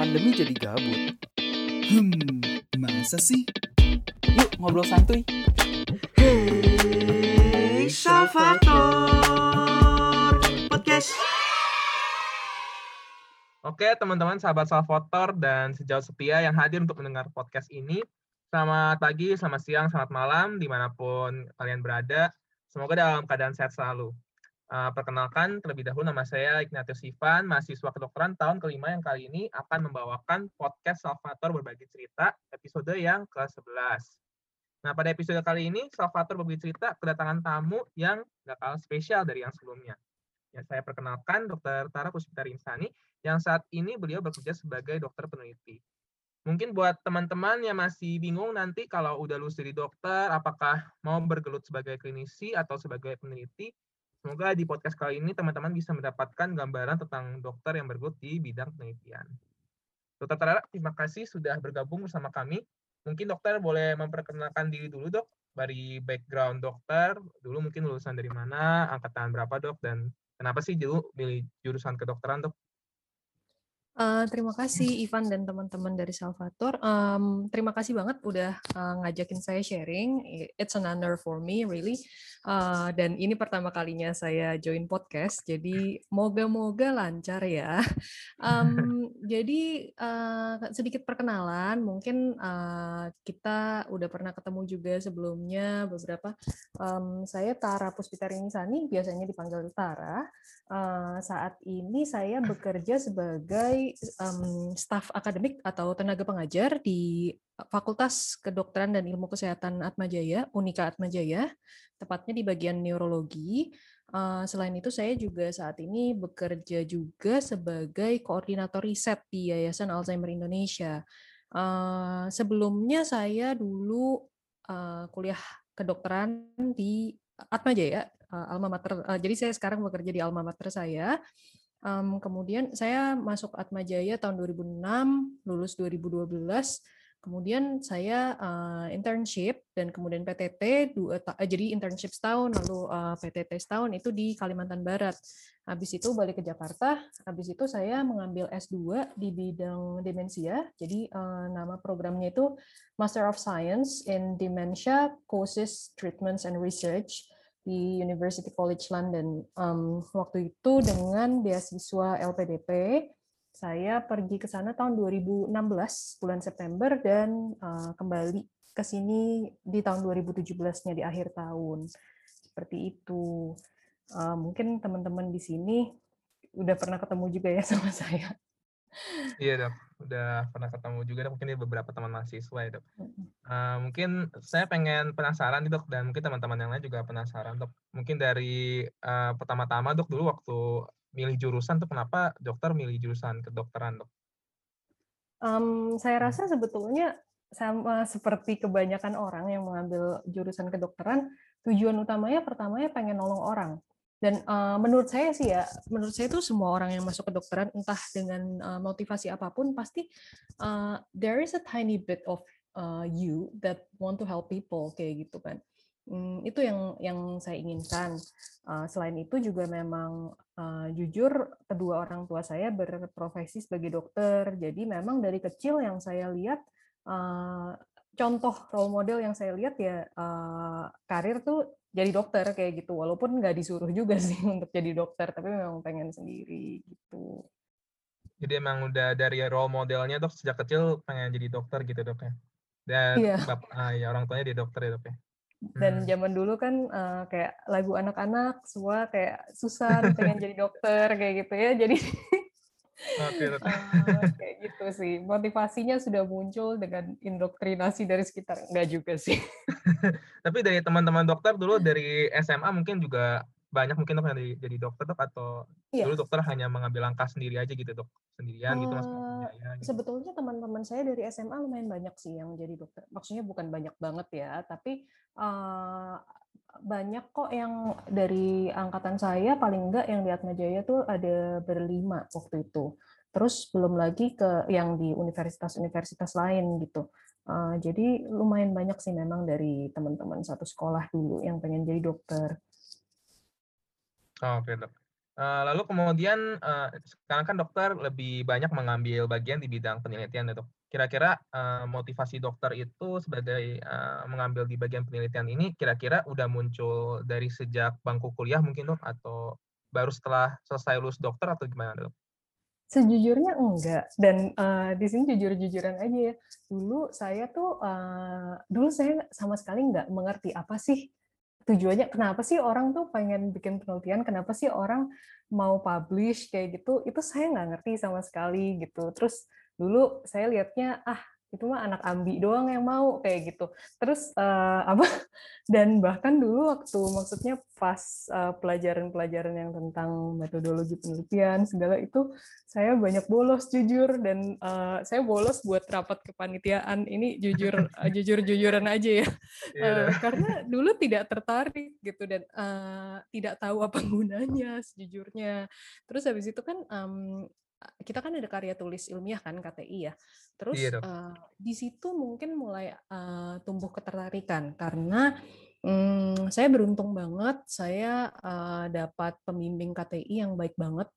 pandemi jadi gabut. Masa sih? Yuk ngobrol santuy. Hey, Salvator Podcast. Oke teman-teman, sahabat Salvator dan sejauh setia yang hadir untuk mendengar podcast ini. Selamat pagi, selamat siang, selamat malam, dimanapun kalian berada. Semoga dalam keadaan sehat selalu. Perkenalkan terlebih dahulu, nama saya Ignatius Ivan, mahasiswa kedokteran tahun kelima yang kali ini akan membawakan podcast Salvator Berbagi Cerita episode yang ke-11. Nah, pada episode kali ini Salvator Berbagi Cerita kedatangan tamu yang gak kalah spesial dari yang sebelumnya. Ya, saya perkenalkan Dr. Tara Puspitari Insani yang saat ini beliau bekerja sebagai dokter peneliti. Mungkin buat teman-teman yang masih bingung nanti kalau udah lulus jadi dokter, apakah mau bergelut sebagai klinisi atau sebagai peneliti, semoga di podcast kali ini teman-teman bisa mendapatkan gambaran tentang dokter yang bergelut di bidang penelitian. Dokter Tara, terima kasih sudah bergabung bersama kami. Mungkin dokter boleh memperkenalkan diri dulu, dok, dari background dokter, dulu mungkin lulusan dari mana, angkatan berapa, dok, dan kenapa sih dulu milih jurusan kedokteran, dok? Terima kasih Ivan dan teman-teman dari Salvator. Terima kasih banget udah ngajakin saya sharing. It's an honor for me really. Dan ini pertama kalinya saya join podcast. Jadi moga-moga lancar ya. Jadi sedikit perkenalan. Mungkin kita udah pernah ketemu juga sebelumnya beberapa. Saya Tara Puspitari Insani, biasanya dipanggil Tara. Saat ini saya bekerja sebagai staf akademik atau tenaga pengajar di Fakultas Kedokteran dan Ilmu Kesehatan Atma Jaya, Unika Atma Jaya, tepatnya di bagian neurologi. Selain itu saya juga saat ini bekerja juga sebagai koordinator riset di Yayasan Alzheimer Indonesia. Sebelumnya saya dulu kuliah kedokteran di Atma Jaya, alma mater. Jadi saya sekarang bekerja di alma mater saya. Kemudian saya masuk Atma Jaya tahun 2006, lulus 2012, kemudian saya internship dan kemudian PTT, jadi internship setahun, lalu PTT setahun itu di Kalimantan Barat. Habis itu balik ke Jakarta, habis itu saya mengambil S2 di bidang demensia, jadi nama programnya itu Master of Science in Dementia Causes, Treatments and Research, di University College London. Waktu itu dengan beasiswa LPDP, saya pergi ke sana tahun 2016 bulan September dan kembali ke sini di tahun 2017-nya di akhir tahun. Seperti itu. Mungkin teman-teman di sini udah pernah ketemu juga ya sama saya. Iya dok, udah pernah ketemu juga dok, mungkin ini beberapa teman mahasiswa ya dok. Mungkin saya penasaran nih dok, dan mungkin teman-teman yang lain juga penasaran dok. Mungkin dari pertama-tama dok, dulu waktu milih jurusan tuh kenapa dokter milih jurusan kedokteran dok? Saya rasa sebetulnya sama seperti kebanyakan orang yang mengambil jurusan kedokteran, tujuan utamanya pertamanya pengen nolong orang. Dan menurut saya sih ya, menurut saya itu semua orang yang masuk kedokteran entah dengan motivasi apapun pasti there is a tiny bit of you that want to help people kayak gitu kan. Itu yang saya inginkan. Selain itu juga memang jujur kedua orang tua saya berprofesi sebagai dokter. Jadi memang dari kecil yang saya lihat contoh role model yang saya lihat ya karir tuh jadi dokter kayak gitu, walaupun nggak disuruh juga sih untuk jadi dokter, tapi memang pengen sendiri gitu. Jadi emang udah dari role modelnya dok, sejak kecil pengen jadi dokter gitu dok ya. Dan iya. Ya orang tuanya dia dokter ya dok ya. Dan zaman dulu kan kayak lagu anak-anak semua kayak Susan pengen jadi dokter kayak gitu ya. Jadi kayak gitu sih, motivasinya sudah muncul dengan indoktrinasi dari sekitar. Enggak juga sih. Tapi dari teman-teman dokter dulu dari SMA mungkin juga banyak mungkin dok yang jadi dokter dok, atau dulu dokter hanya mengambil langkah sendiri aja gitu dok, sendirian gitu mas. Gitu. Sebetulnya teman-teman saya dari SMA lumayan banyak sih yang jadi dokter. Maksudnya bukan banyak banget ya, tapi banyak kok yang dari angkatan saya, paling enggak yang di Atma Jaya tuh ada berlima waktu itu. Terus belum lagi ke yang di universitas-universitas lain gitu. Jadi lumayan banyak sih memang dari teman-teman satu sekolah dulu yang pengen jadi dokter. Oke dok. Lalu kemudian sekarang kan dokter lebih banyak mengambil bagian di bidang penelitian. Kira-kira motivasi dokter itu sebagai mengambil di bagian penelitian ini kira-kira udah muncul dari sejak bangku kuliah mungkin dok, atau baru setelah selesai lulus dokter, atau gimana dok? Sejujurnya enggak, dan di sini jujur-jujuran aja ya. Dulu saya tuh, saya sama sekali enggak mengerti apa sih tujuannya, kenapa sih orang tuh pengen bikin penelitian, kenapa sih orang mau publish kayak gitu, itu saya nggak ngerti sama sekali gitu. Terus dulu saya lihatnya, itu mah anak ambi doang yang mau kayak gitu. Terus dan bahkan dulu waktu maksudnya pas pelajaran-pelajaran yang tentang metodologi penelitian segala itu, saya banyak bolos jujur, dan saya bolos buat rapat kepanitiaan ini jujur-jujuran aja ya. Karena dulu tidak tertarik gitu, dan tidak tahu apa gunanya sejujurnya. Terus habis itu kan kita kan ada karya tulis ilmiah kan, KTI ya. Terus di situ mungkin mulai tumbuh ketertarikan, karena saya beruntung banget, saya dapat pembimbing KTI yang baik banget,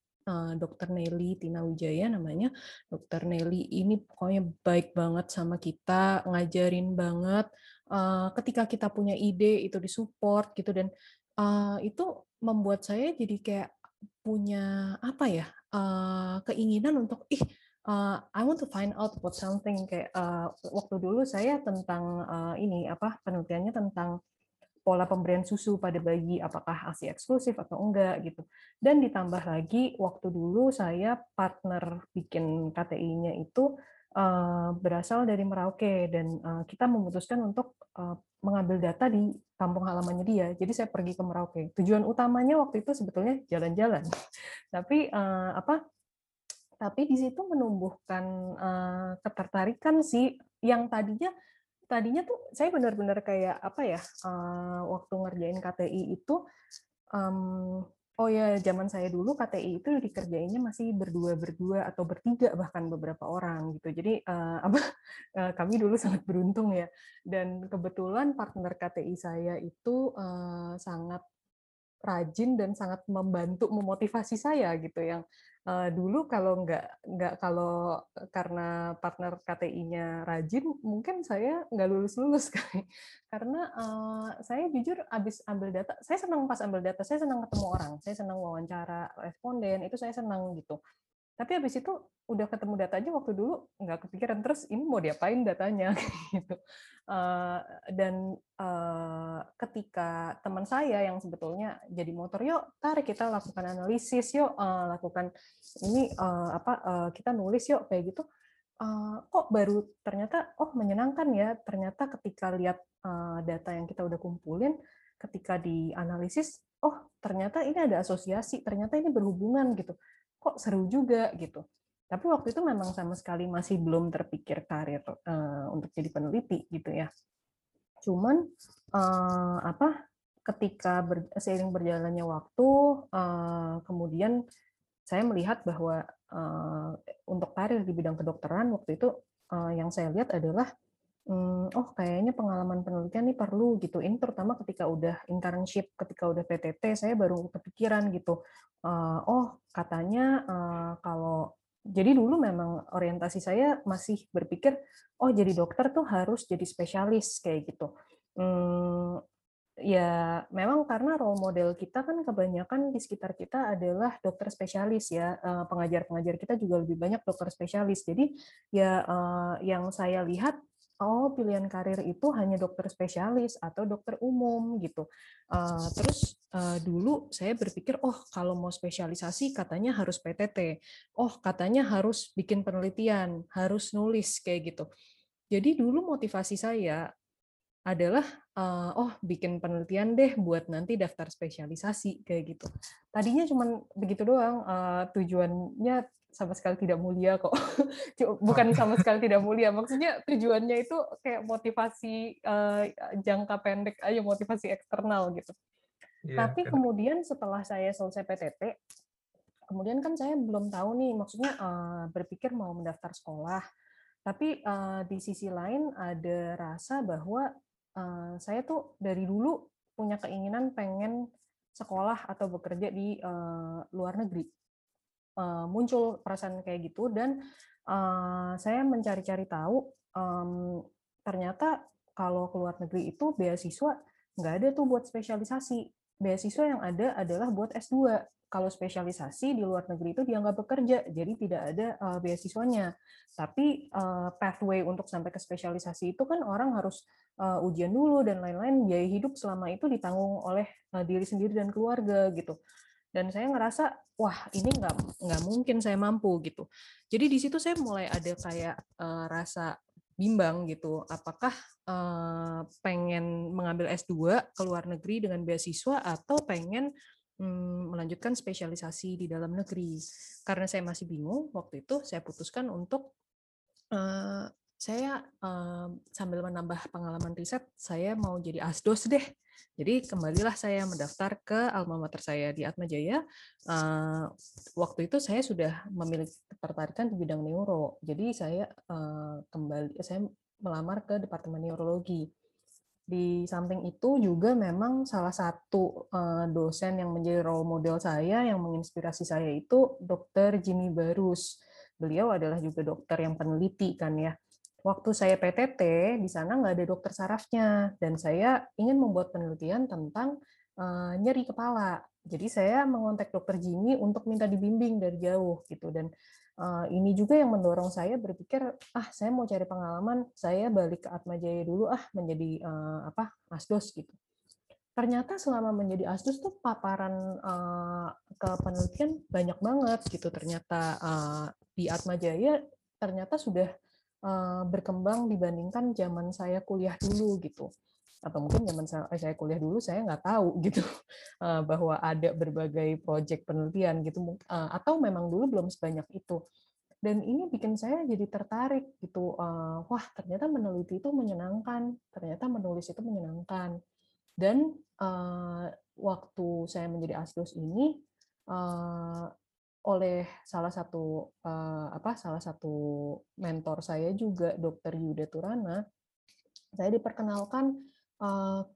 Dr. Nelly Tina Ujaya namanya. Dr. Nelly ini pokoknya baik banget sama kita, ngajarin banget, ketika kita punya ide itu disupport gitu, dan itu membuat saya jadi kayak punya apa ya, keinginan untuk I want to find out about something. Kayak waktu dulu saya tentang penelitiannya tentang pola pemberian susu pada bayi, apakah ASI eksklusif atau enggak gitu. Dan ditambah lagi waktu dulu saya partner bikin KTI-nya itu berasal dari Merauke, dan kita memutuskan untuk mengambil data di kampung halamannya dia. Jadi saya pergi ke Merauke. Tujuan utamanya waktu itu sebetulnya jalan-jalan. Tapi di situ menumbuhkan ketertarikan sih, yang tadinya tuh saya benar-benar kayak waktu ngerjain KTI itu zaman saya dulu KTI itu dikerjainnya masih berdua atau bertiga, bahkan beberapa orang gitu. Jadi kami dulu sangat beruntung ya. Dan kebetulan partner KTI saya itu sangat rajin dan sangat membantu memotivasi saya gitu, yang dulu kalau nggak kalau karena partner KTI-nya rajin mungkin saya nggak lulus kali, karena saya jujur abis ambil data saya senang. Pas ambil data saya senang ketemu orang, saya senang wawancara responden, itu saya senang gitu. Tapi abis itu udah ketemu datanya waktu dulu nggak kepikiran terus ini mau diapain datanya gitu. Ketika teman saya yang sebetulnya jadi motor, yuk tarik kita lakukan analisis, yuk lakukan ini kita nulis yuk kayak gitu, kok baru ternyata menyenangkan ya. Ternyata ketika lihat data yang kita udah kumpulin, ketika dianalisis ternyata ini ada asosiasi, ternyata ini berhubungan gitu, kok seru juga gitu. Tapi waktu itu memang sama sekali masih belum terpikir karir untuk jadi peneliti gitu ya. Cuman ketika seiring berjalannya waktu, kemudian saya melihat bahwa untuk karir di bidang kedokteran waktu itu yang saya lihat adalah kayaknya pengalaman penelitian ini perlu gitu. Ini terutama ketika udah internship, ketika udah PTT, saya baru kepikiran gitu. Katanya kalau jadi dulu memang orientasi saya masih berpikir, jadi dokter tuh harus jadi spesialis kayak gitu. Ya memang karena role model kita kan kebanyakan di sekitar kita adalah dokter spesialis ya. Pengajar-pengajar kita juga lebih banyak dokter spesialis. Jadi ya yang saya lihat, pilihan karir itu hanya dokter spesialis atau dokter umum gitu. Terus dulu saya berpikir, kalau mau spesialisasi katanya harus PTT, katanya harus bikin penelitian, harus nulis kayak gitu. Jadi dulu motivasi saya adalah bikin penelitian deh buat nanti daftar spesialisasi kayak gitu. Tadinya cuman begitu doang, tujuannya sama sekali tidak mulia kok. Bukan sama sekali tidak mulia, maksudnya tujuannya itu kayak motivasi jangka pendek aja, motivasi eksternal gitu. Yeah, tapi kemudian setelah saya selesai PTT, kemudian kan saya belum tahu nih, maksudnya berpikir mau mendaftar sekolah. Tapi di sisi lain ada rasa bahwa saya tuh dari dulu punya keinginan pengen sekolah atau bekerja di luar negeri. Muncul perasaan kayak gitu, dan saya mencari-cari tahu, ternyata kalau ke luar negeri itu beasiswa nggak ada tuh buat spesialisasi. Beasiswa yang ada adalah buat S2. Kalau spesialisasi di luar negeri itu dia nggak bekerja, jadi tidak ada beasiswanya. Tapi pathway untuk sampai ke spesialisasi itu kan orang harus ujian dulu dan lain-lain, biaya hidup selama itu ditanggung oleh diri sendiri dan keluarga gitu. Dan saya ngerasa, wah ini nggak mungkin saya mampu gitu. Jadi di situ saya mulai ada kayak rasa bimbang gitu, apakah pengen mengambil S2 ke luar negeri dengan beasiswa atau pengen melanjutkan spesialisasi di dalam negeri. Karena saya masih bingung, waktu itu saya putuskan untuk sambil menambah pengalaman riset, saya mau jadi asdos deh. Jadi kembalilah saya mendaftar ke alma mater saya di Atma Jaya. Waktu itu saya sudah memiliki ketertarikan di bidang neuro. Jadi saya melamar ke Departemen Neurologi. Di samping itu juga memang salah satu dosen yang menjadi role model saya, yang menginspirasi saya itu Dr. Jimmy Barus. Beliau adalah juga dokter yang peneliti kan ya. Waktu saya PTT, di sana nggak ada dokter sarafnya, dan saya ingin membuat penelitian tentang nyeri kepala. Jadi saya mengontak dokter Jimmy untuk minta dibimbing dari jauh gitu, dan ini juga yang mendorong saya berpikir, saya mau cari pengalaman, saya balik ke Atma Jaya dulu menjadi asdos gitu. Ternyata selama menjadi asdos tuh paparan ke penelitian banyak banget gitu. Ternyata di Atma Jaya ternyata sudah berkembang dibandingkan zaman saya kuliah dulu gitu, atau mungkin zaman saya kuliah dulu saya nggak tahu gitu bahwa ada berbagai proyek penelitian gitu, atau memang dulu belum sebanyak itu. Dan ini bikin saya jadi tertarik gitu, wah ternyata meneliti itu menyenangkan, ternyata menulis itu menyenangkan. Dan waktu saya menjadi asdos ini oleh salah satu mentor saya juga, Dr. Yuda Turana, saya diperkenalkan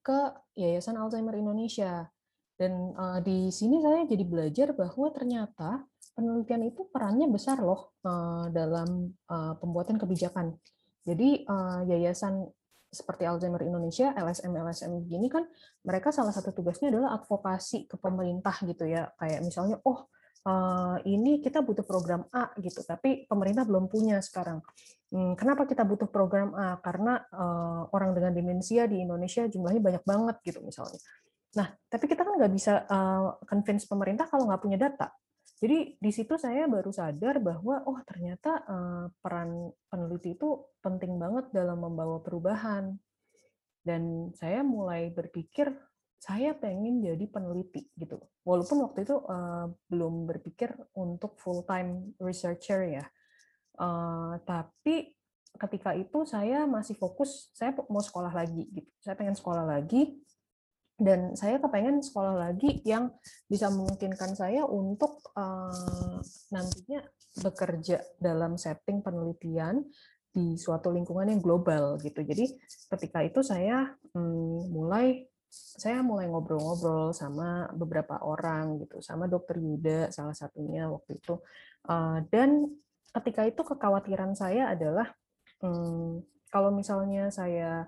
ke Yayasan Alzheimer Indonesia. Dan di sini saya jadi belajar bahwa ternyata penelitian itu perannya besar loh dalam pembuatan kebijakan. Jadi yayasan seperti Alzheimer Indonesia, LSM begini kan, mereka salah satu tugasnya adalah advokasi ke pemerintah gitu ya. Kayak misalnya, ini kita butuh program A gitu, tapi pemerintah belum punya sekarang. Kenapa kita butuh program A? Karena orang dengan demensia di Indonesia jumlahnya banyak banget gitu misalnya. Nah, tapi kita kan nggak bisa convince pemerintah kalau nggak punya data. Jadi di situ saya baru sadar bahwa ternyata peran peneliti itu penting banget dalam membawa perubahan. Dan saya mulai berpikir, saya pengen jadi peneliti gitu. Walaupun waktu itu belum berpikir untuk full-time researcher ya. Tapi ketika itu saya masih fokus, saya mau sekolah lagi gitu. Saya pengen sekolah lagi, dan saya kepengen sekolah lagi yang bisa memungkinkan saya untuk nantinya bekerja dalam setting penelitian di suatu lingkungan yang global gitu. Jadi ketika itu saya mulai ngobrol-ngobrol sama beberapa orang gitu, sama Dr. Yuda salah satunya waktu itu. Dan ketika itu kekhawatiran saya adalah kalau misalnya saya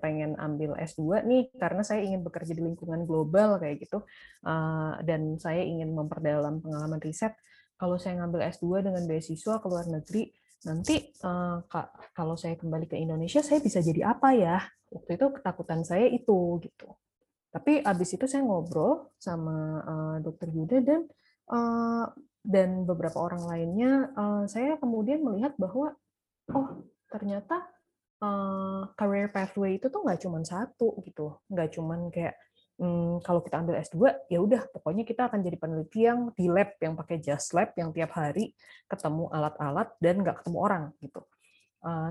pengen ambil S2 nih karena saya ingin bekerja di lingkungan global kayak gitu, dan saya ingin memperdalam pengalaman riset. Kalau saya ngambil S2 dengan beasiswa ke luar negeri, nanti kalau saya kembali ke Indonesia saya bisa jadi apa ya? Waktu itu ketakutan saya itu gitu. Tapi abis itu saya ngobrol sama Dr. Yuda dan beberapa orang lainnya, saya kemudian melihat bahwa ternyata career pathway itu tuh nggak cuma satu gitu, nggak cuma kayak kalau kita ambil S2 ya udah pokoknya kita akan jadi peneliti yang di lab, yang pakai jas lab, yang tiap hari ketemu alat-alat dan nggak ketemu orang gitu.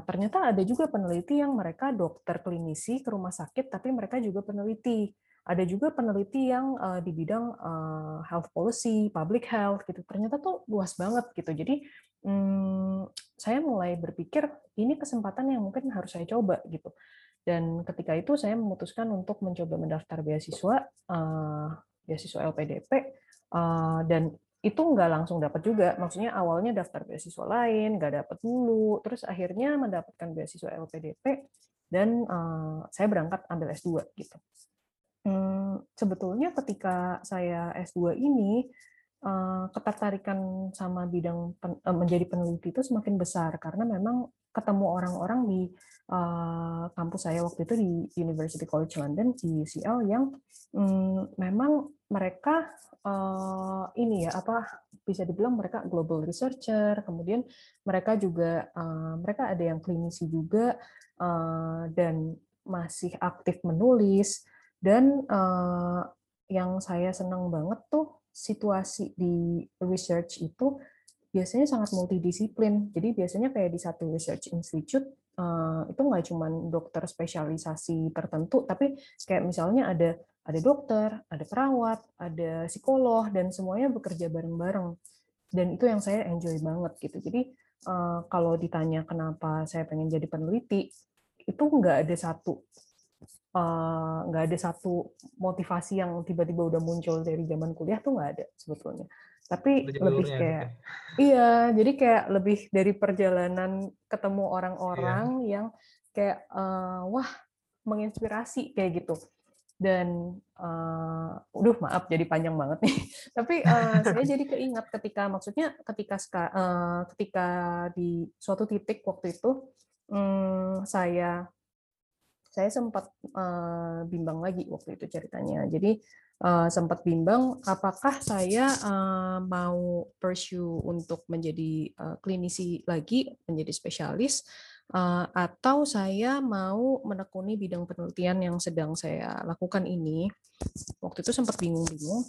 Ternyata ada juga peneliti yang mereka dokter klinisi ke rumah sakit, tapi mereka juga peneliti. Ada juga peneliti yang di bidang health policy, public health gitu. Ternyata tuh luas banget gitu. Jadi saya mulai berpikir ini kesempatan yang mungkin harus saya coba gitu. Dan ketika itu saya memutuskan untuk mencoba mendaftar beasiswa, beasiswa LPDP, dan itu nggak langsung dapat juga. Maksudnya awalnya daftar beasiswa lain, nggak dapat dulu, terus akhirnya mendapatkan beasiswa LPDP, dan saya berangkat ambil S2 gitu. Sebetulnya ketika saya S2 ini, ketertarikan sama bidang menjadi peneliti itu semakin besar karena memang ketemu orang-orang di kampus saya waktu itu di University College London di UCL yang memang mereka ini ya apa bisa dibilang mereka global researcher, kemudian mereka juga mereka ada yang klinisi juga dan masih aktif menulis, dan yang saya senang banget tuh situasi di research itu biasanya sangat multidisiplin. Jadi biasanya kayak di satu research institute itu nggak cuma dokter spesialisasi tertentu, tapi kayak misalnya ada dokter, ada perawat, ada psikolog, dan semuanya bekerja bareng-bareng. Dan itu yang saya enjoy banget gitu. Jadi kalau ditanya kenapa saya pengen jadi peneliti, itu nggak ada satu motivasi yang tiba-tiba udah muncul dari zaman kuliah tuh nggak ada sebetulnya, tapi lebih kayak jadi kayak lebih dari perjalanan ketemu orang-orang yang kayak wah menginspirasi kayak gitu. Dan maaf jadi panjang banget nih tapi saya jadi keingat ketika maksudnya ketika di suatu titik waktu itu saya sempat bimbang lagi waktu itu ceritanya. Jadi sempat bimbang apakah saya mau pursue untuk menjadi klinisi lagi, menjadi spesialis, atau saya mau menekuni bidang penelitian yang sedang saya lakukan ini. Waktu itu sempat bingung-bingung.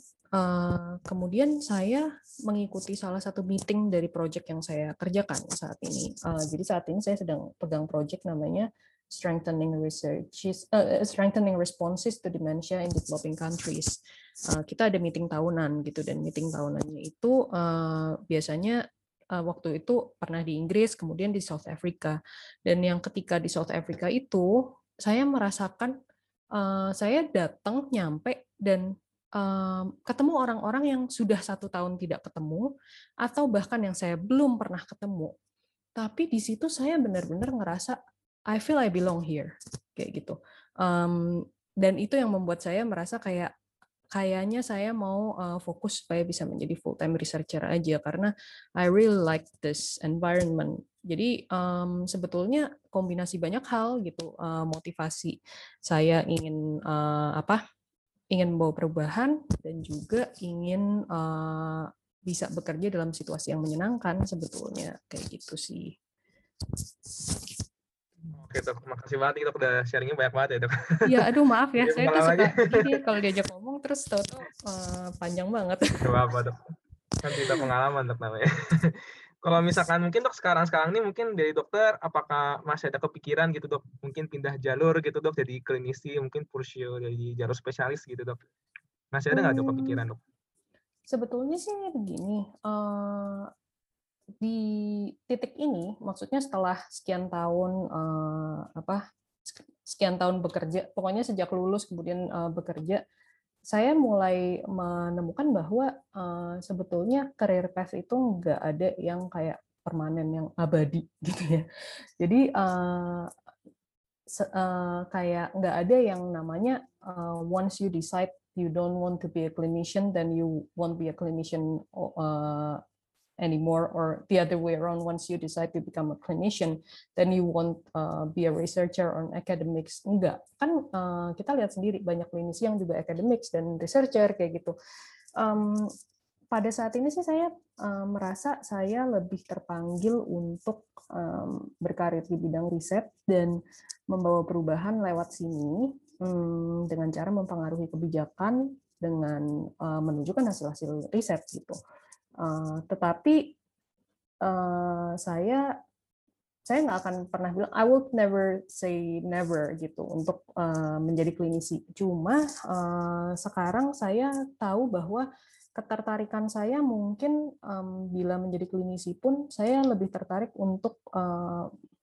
Kemudian saya mengikuti salah satu meeting dari proyek yang saya kerjakan saat ini. Jadi saat ini saya sedang pegang proyek namanya Strengthening Responses to Dementia in Developing Countries. Kita ada meeting tahunan gitu, dan meeting tahunannya itu biasanya waktu itu pernah di Inggris, kemudian di South Africa. Dan yang ketika di South Africa itu saya merasakan saya datang nyampe dan ketemu orang-orang yang sudah 1 tahun tidak ketemu atau bahkan yang saya belum pernah ketemu. Tapi di situ saya benar-benar ngerasa I feel I belong here, kayak gitu. Dan itu yang membuat saya merasa kayaknya saya mau fokus supaya bisa menjadi full-time researcher aja, karena I really like this environment. Jadi sebetulnya kombinasi banyak hal gitu, motivasi saya ingin membawa perubahan dan juga ingin bisa bekerja dalam situasi yang menyenangkan sebetulnya, kayak gitu sih. Oke, Dok. Makasih banget nih, Dok. Udah sharingnya banyak banget ya, Dok. Iya, aduh maaf ya. Saya tuh suka gini kalau diajak ngomong terus tau-tau panjang banget. Gak apa, Dok. Kan kita pengalaman, Dok, namanya. Kalau misalkan mungkin, Dok, sekarang-sekarang ini mungkin dari dokter, apakah masih ada kepikiran gitu, Dok? Mungkin pindah jalur gitu, Dok, jadi klinisi, mungkin pursue dari jalur spesialis gitu, Dok. Masih ada nggak, Dok, kepikiran, Dok? Sebetulnya sih begini, di titik ini, maksudnya setelah sekian tahun bekerja, pokoknya sejak lulus kemudian bekerja, saya mulai menemukan bahwa sebetulnya career path itu nggak ada yang kayak permanen, yang abadi gitu ya. Jadi kayak nggak ada yang namanya once you decide you don't want to be a clinician, then you won't be a clinician anymore, or the other way around, once you decide to become a clinician, then you won't be a researcher or an academics. Enggak, kan kita lihat sendiri banyak klinisi yang juga academics dan researcher kayak gitu. Pada saat ini sih saya merasa saya lebih terpanggil untuk berkarir di bidang riset dan membawa perubahan lewat sini dengan cara mempengaruhi kebijakan dengan menunjukkan hasil-hasil riset gitu. Tetapi saya nggak akan pernah bilang I will never say never gitu untuk menjadi klinisi. Cuma sekarang saya tahu bahwa ketertarikan saya mungkin bila menjadi klinisi pun saya lebih tertarik untuk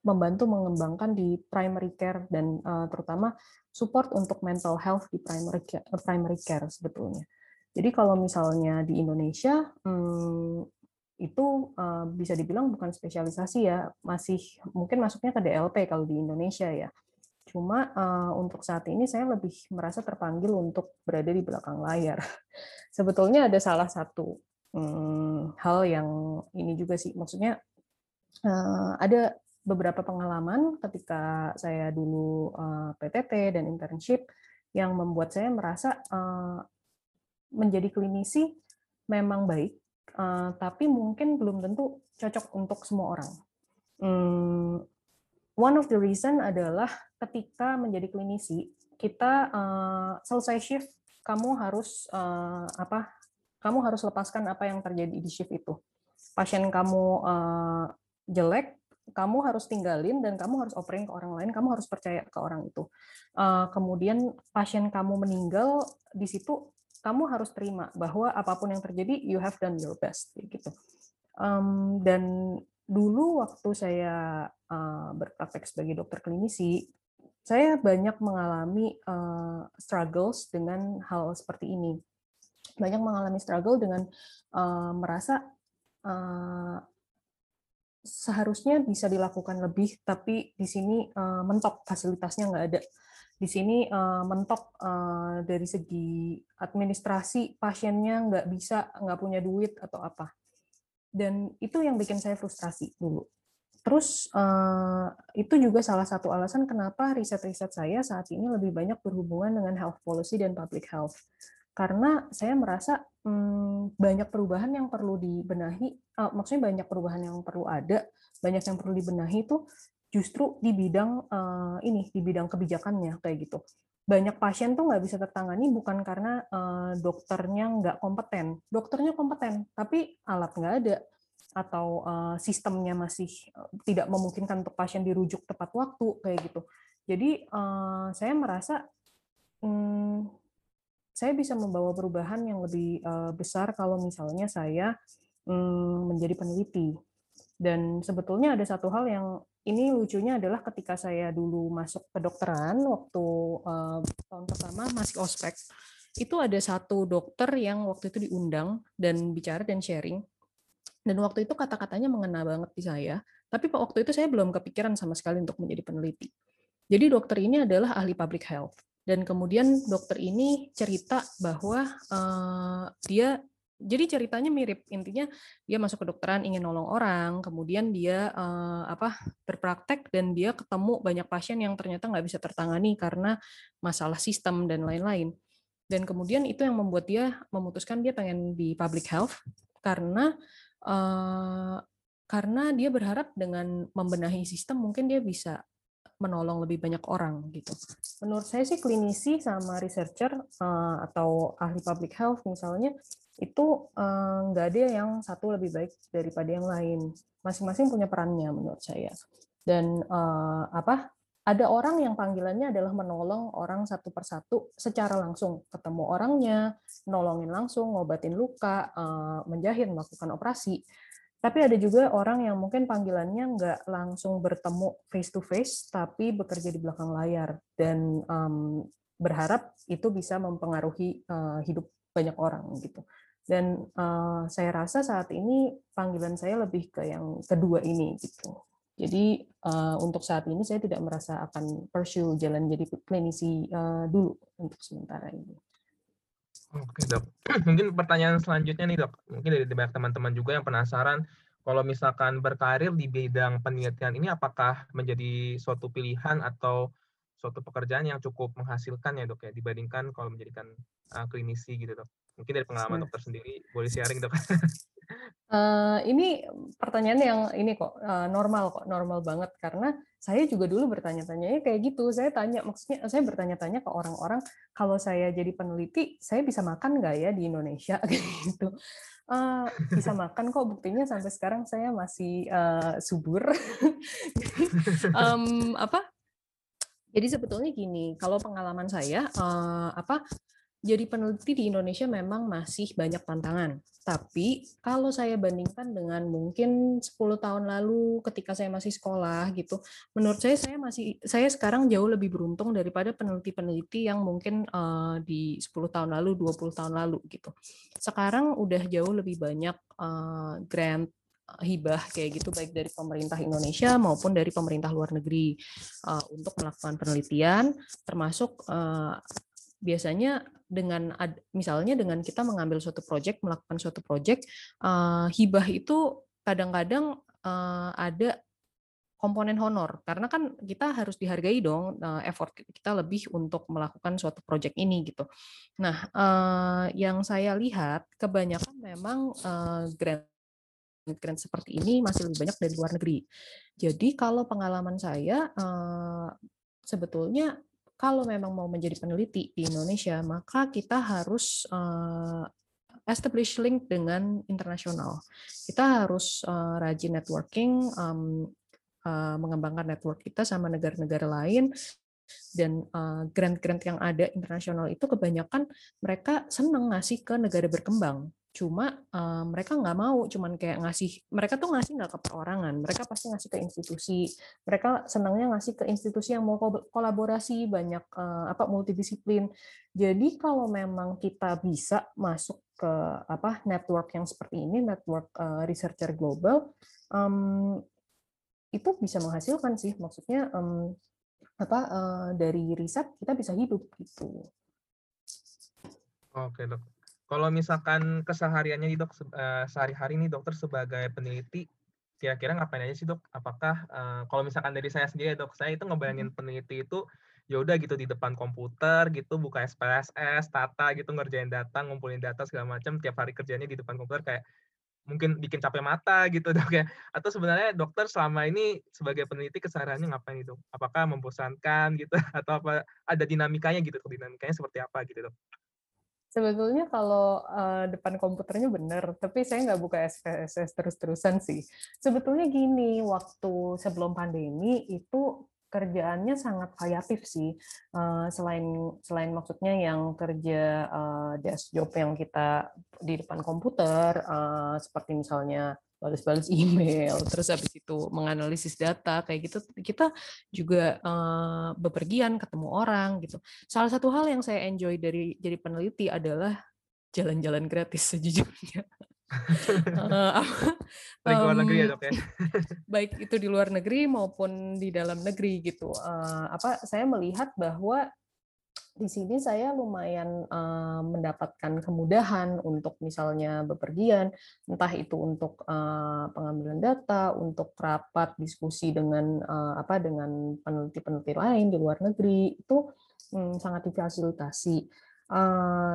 membantu mengembangkan di primary care dan terutama support untuk mental health di primary care sebetulnya. Jadi kalau misalnya di Indonesia itu bisa dibilang bukan spesialisasi ya, masih mungkin masuknya ke DLP kalau di Indonesia ya. Cuma untuk saat ini saya lebih merasa terpanggil untuk berada di belakang layar. Sebetulnya ada salah satu hal yang ini juga sih, maksudnya ada beberapa pengalaman ketika saya dulu PTT dan internship yang membuat saya merasa menjadi klinisi memang baik, tapi mungkin belum tentu cocok untuk semua orang. One of the reason adalah ketika menjadi klinisi kita selesai shift kamu harus lepaskan apa yang terjadi di shift itu. Pasien kamu jelek, kamu harus tinggalin dan kamu harus operin ke orang lain, kamu harus percaya ke orang itu. Kemudian pasien kamu meninggal, di situ kamu harus terima bahwa apapun yang terjadi you have done your best gitu. Dan dulu waktu saya berpraktek sebagai dokter klinisi, saya banyak mengalami struggles dengan hal seperti ini. Banyak mengalami struggle dengan merasa seharusnya bisa dilakukan lebih, tapi di sini mentok, fasilitasnya nggak ada. Di sini mentok dari segi administrasi, pasiennya nggak bisa, nggak punya duit atau apa. Dan itu yang bikin saya frustrasi dulu. Terus itu juga salah satu alasan kenapa riset-riset saya saat ini lebih banyak berhubungan dengan health policy dan public health. Karena saya merasa banyak perubahan yang perlu dibenahi, maksudnya banyak perubahan yang perlu ada, banyak yang perlu dibenahi itu justru di bidang di bidang kebijakannya kayak gitu. Banyak pasien tuh nggak bisa tertangani bukan karena dokternya nggak kompeten. Dokternya kompeten, tapi alat nggak ada atau sistemnya masih tidak memungkinkan untuk pasien dirujuk tepat waktu kayak gitu. Jadi saya merasa saya bisa membawa perubahan yang lebih besar kalau misalnya saya menjadi peneliti. Dan sebetulnya ada satu hal yang ini lucunya adalah ketika saya dulu masuk kedokteran waktu tahun pertama masih ospek, itu ada satu dokter yang waktu itu diundang dan bicara dan sharing. Dan waktu itu kata-katanya mengena banget di saya, tapi waktu itu saya belum kepikiran sama sekali untuk menjadi peneliti. Jadi dokter ini adalah ahli public health. Dan kemudian dokter ini cerita bahwa jadi ceritanya mirip, intinya dia masuk kedokteran ingin nolong orang, kemudian dia berpraktek dan dia ketemu banyak pasien yang ternyata nggak bisa tertangani karena masalah sistem dan lain-lain. Dan kemudian itu yang membuat dia memutuskan dia pengen di public health karena dia berharap dengan membenahi sistem mungkin dia bisa menolong lebih banyak orang gitu. Menurut saya sih klinisi sama researcher atau ahli public health misalnya itu nggak ada yang satu lebih baik daripada yang lain. Masing-masing punya perannya menurut saya. Dan ada orang yang panggilannya adalah menolong orang satu persatu secara langsung, ketemu orangnya, nolongin langsung, ngobatin luka, menjahit, melakukan operasi. Tapi ada juga orang yang mungkin panggilannya nggak langsung bertemu face to face, tapi bekerja di belakang layar dan berharap itu bisa mempengaruhi hidup banyak orang gitu. Dan saya rasa saat ini panggilan saya lebih ke yang kedua ini gitu. Jadi untuk saat ini saya tidak merasa akan pursue jalan jadi klinisi dulu untuk sementara ini. Oke dok, mungkin pertanyaan selanjutnya nih dok, mungkin dari banyak teman-teman juga yang penasaran kalau misalkan berkarir di bidang penelitian ini apakah menjadi suatu pilihan atau suatu pekerjaan yang cukup menghasilkan ya dok ya dibandingkan kalau menjadikan klinisi gitu dok, mungkin dari pengalaman dokter sendiri boleh sharing dok. Ini pertanyaan yang ini kok normal banget karena saya juga dulu bertanya-tanya kayak gitu. Saya bertanya-tanya ke orang-orang kalau saya jadi peneliti saya bisa makan nggak ya di Indonesia gitu. Bisa makan kok, buktinya sampai sekarang saya masih subur. Jadi sebetulnya gini, kalau pengalaman saya jadi peneliti di Indonesia memang masih banyak tantangan. Tapi kalau saya bandingkan dengan mungkin 10 tahun lalu ketika saya masih sekolah gitu, menurut saya sekarang jauh lebih beruntung daripada peneliti-peneliti yang mungkin di 10 tahun lalu, 20 tahun lalu gitu. Sekarang udah jauh lebih banyak grant, hibah kayak gitu, baik dari pemerintah Indonesia maupun dari pemerintah luar negeri untuk melakukan penelitian, termasuk biasanya dengan misalnya dengan kita mengambil suatu proyek, melakukan suatu proyek, hibah itu kadang-kadang ada komponen honor, karena kan kita harus dihargai dong effort kita lebih untuk melakukan suatu proyek ini gitu. Nah, yang saya lihat kebanyakan memang grant seperti ini masih lebih banyak dari luar negeri. Jadi kalau pengalaman saya, sebetulnya kalau memang mau menjadi peneliti di Indonesia, maka kita harus establish link dengan internasional. Kita harus rajin networking, mengembangkan network kita sama negara-negara lain, dan grant-grant yang ada internasional itu kebanyakan mereka senang ngasih ke negara berkembang. Cuma mereka nggak mau, cuman kayak ngasih, mereka tuh ngasih nggak ke perorangan, mereka pasti ngasih ke institusi, mereka senangnya ngasih ke institusi yang mau kolaborasi banyak, multidisiplin. Jadi kalau memang kita bisa masuk ke network yang seperti ini, network researcher global, itu bisa menghasilkan sih, maksudnya dari riset kita bisa hidup gitu. Oke, Dok. Kalau misalkan kesehariannya Dok, sehari-hari nih Dokter sebagai peneliti, kira-kira ngapain aja sih Dok? Apakah kalau misalkan dari saya sendiri Dok, saya itu ngebayangin peneliti itu ya udah gitu di depan komputer gitu, buka SPSS, tata gitu, ngerjain data, ngumpulin data segala macam, tiap hari kerjanya di depan komputer, kayak mungkin bikin capek mata gitu Dok ya. Atau sebenarnya Dokter selama ini sebagai peneliti kesehariannya ngapain Dok? Apakah membosankan gitu atau apa ada dinamikanya gitu? Dinamikanya seperti apa gitu Dok? Sebetulnya kalau depan komputernya benar, tapi saya nggak buka SPSS terus-terusan sih. Sebetulnya gini, waktu sebelum pandemi itu kerjaannya sangat variatif sih. Selain maksudnya yang kerja desk job yang kita di depan komputer, seperti misalnya balas-balas email, terus habis itu menganalisis data kayak gitu, kita juga bepergian ketemu orang gitu. Salah satu hal yang saya enjoy dari jadi peneliti adalah jalan-jalan gratis sejujurnya. Baik itu di luar negeri maupun di dalam negeri gitu. Saya melihat bahwa di sini saya lumayan mendapatkan kemudahan untuk misalnya bepergian, entah itu untuk pengambilan data, untuk rapat diskusi dengan dengan peneliti-peneliti lain di luar negeri, itu sangat difasilitasi.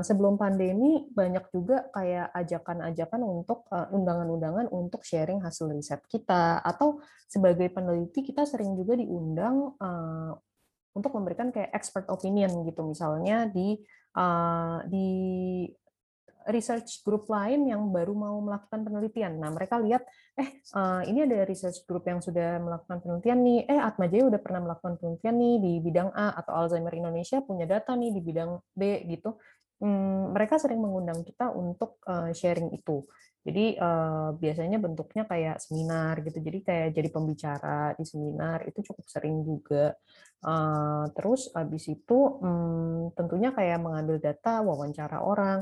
Sebelum pandemi banyak juga kayak ajakan-ajakan untuk undangan-undangan untuk sharing hasil riset kita, atau sebagai peneliti kita sering juga diundang untuk memberikan kayak expert opinion gitu, misalnya di research group lain yang baru mau melakukan penelitian. Nah, mereka lihat ini ada research group yang sudah melakukan penelitian nih, Atma Jaya udah pernah melakukan penelitian nih di bidang A, atau Alzheimer Indonesia punya data nih di bidang B gitu. Mereka sering mengundang kita untuk sharing itu. Jadi biasanya bentuknya kayak seminar gitu, jadi kayak jadi pembicara di seminar itu cukup sering juga. Terus abis itu tentunya kayak mengambil data, wawancara orang.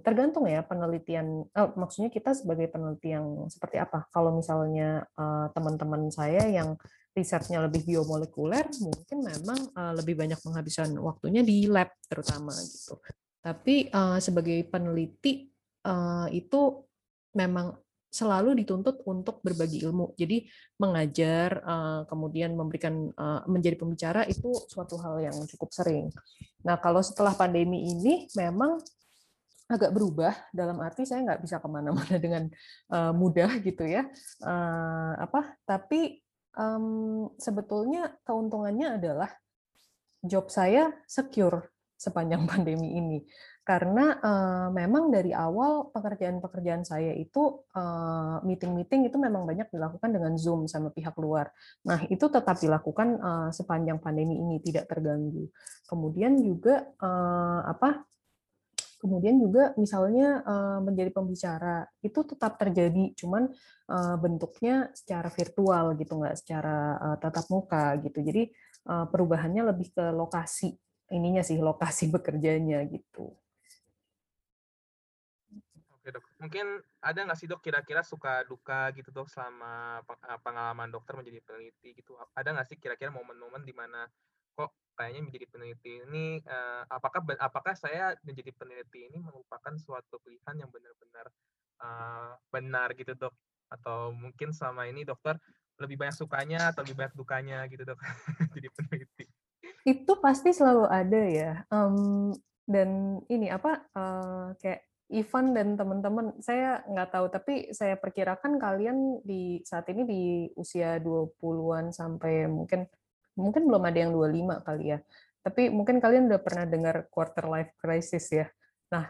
Tergantung ya penelitian, maksudnya kita sebagai peneliti yang seperti apa. Kalau misalnya teman-teman saya yang risetnya lebih biomolekuler, mungkin memang lebih banyak menghabiskan waktunya di lab terutama gitu. Tapi sebagai peneliti, itu memang selalu dituntut untuk berbagi ilmu. Jadi mengajar, kemudian memberikan, menjadi pembicara itu suatu hal yang cukup sering. Nah, kalau setelah pandemi ini memang agak berubah, dalam arti saya nggak bisa kemana-mana dengan mudah gitu ya. Tapi sebetulnya keuntungannya adalah job saya secure sepanjang pandemi ini. Karena memang dari awal pekerjaan-pekerjaan saya itu meeting-meeting itu memang banyak dilakukan dengan Zoom sama pihak luar. Nah, itu tetap dilakukan sepanjang pandemi ini, tidak terganggu. Kemudian juga misalnya menjadi pembicara itu tetap terjadi, cuman bentuknya secara virtual gitu, nggak secara tatap muka gitu. Jadi perubahannya lebih ke lokasi lokasi bekerjanya gitu. Oke, Dok. Mungkin ada nggak sih, Dok, kira-kira suka duka gitu, Dok, selama pengalaman dokter menjadi peneliti gitu? Ada nggak sih kira-kira momen-momen di mana kok kayaknya menjadi peneliti ini, apakah saya menjadi peneliti ini merupakan suatu pilihan yang benar-benar benar gitu, Dok? Atau mungkin selama ini dokter lebih banyak sukanya atau lebih banyak dukanya gitu, Dok, jadi peneliti? Itu pasti selalu ada ya. Dan ini kayak Ivan dan teman-teman, saya nggak tahu, tapi saya perkirakan kalian di saat ini di usia 20-an sampai mungkin belum ada yang 25 kali ya. Tapi mungkin kalian udah pernah dengar quarter life crisis ya. Nah,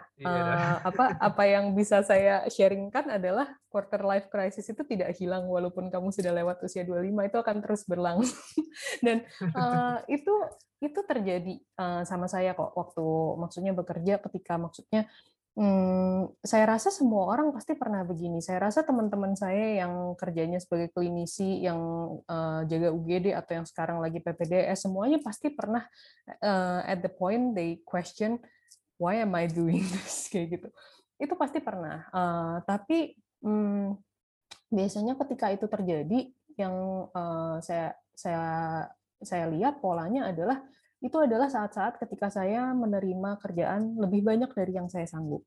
apa yang bisa saya sharingkan adalah quarter life crisis itu tidak hilang walaupun kamu sudah lewat usia 25, itu akan terus berlangsung. Dan itu terjadi sama saya kok waktu bekerja ketika saya rasa semua orang pasti pernah begini. Saya rasa teman-teman saya yang kerjanya sebagai klinisi, yang jaga UGD atau yang sekarang lagi PPDS, semuanya pasti pernah at the point they question, why am I doing this? Kayak gitu. Itu pasti pernah. Tapi biasanya ketika itu terjadi, yang saya lihat polanya adalah itu adalah saat-saat ketika saya menerima kerjaan lebih banyak dari yang saya sanggup.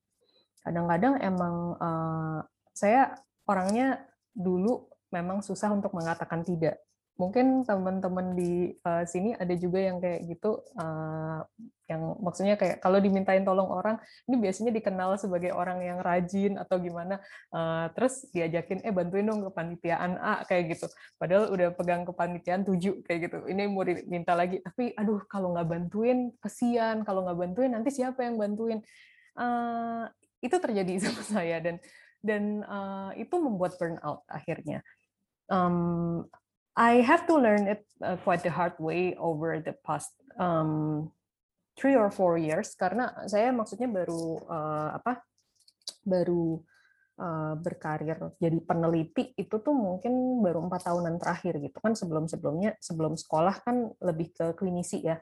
Kadang-kadang emang saya orangnya dulu memang susah untuk mengatakan tidak. Mungkin teman-teman di sini ada juga yang kayak gitu, yang maksudnya kayak kalau dimintain tolong orang, ini biasanya dikenal sebagai orang yang rajin atau gimana, terus diajakin, bantuin dong kepanitiaan A, kayak gitu. Padahal udah pegang kepanitiaan 7, kayak gitu. Ini mau diminta lagi, tapi aduh kalau nggak bantuin, kesian. Kalau nggak bantuin, nanti siapa yang bantuin? Itu terjadi sama saya, dan itu membuat burnout akhirnya. I have to learn it quite the hard way over the past 3 or 4 years, karena saya baru berkarir jadi peneliti itu tuh mungkin baru 4 tahunan terakhir gitu kan. Sebelum sekolah kan lebih ke klinisi ya.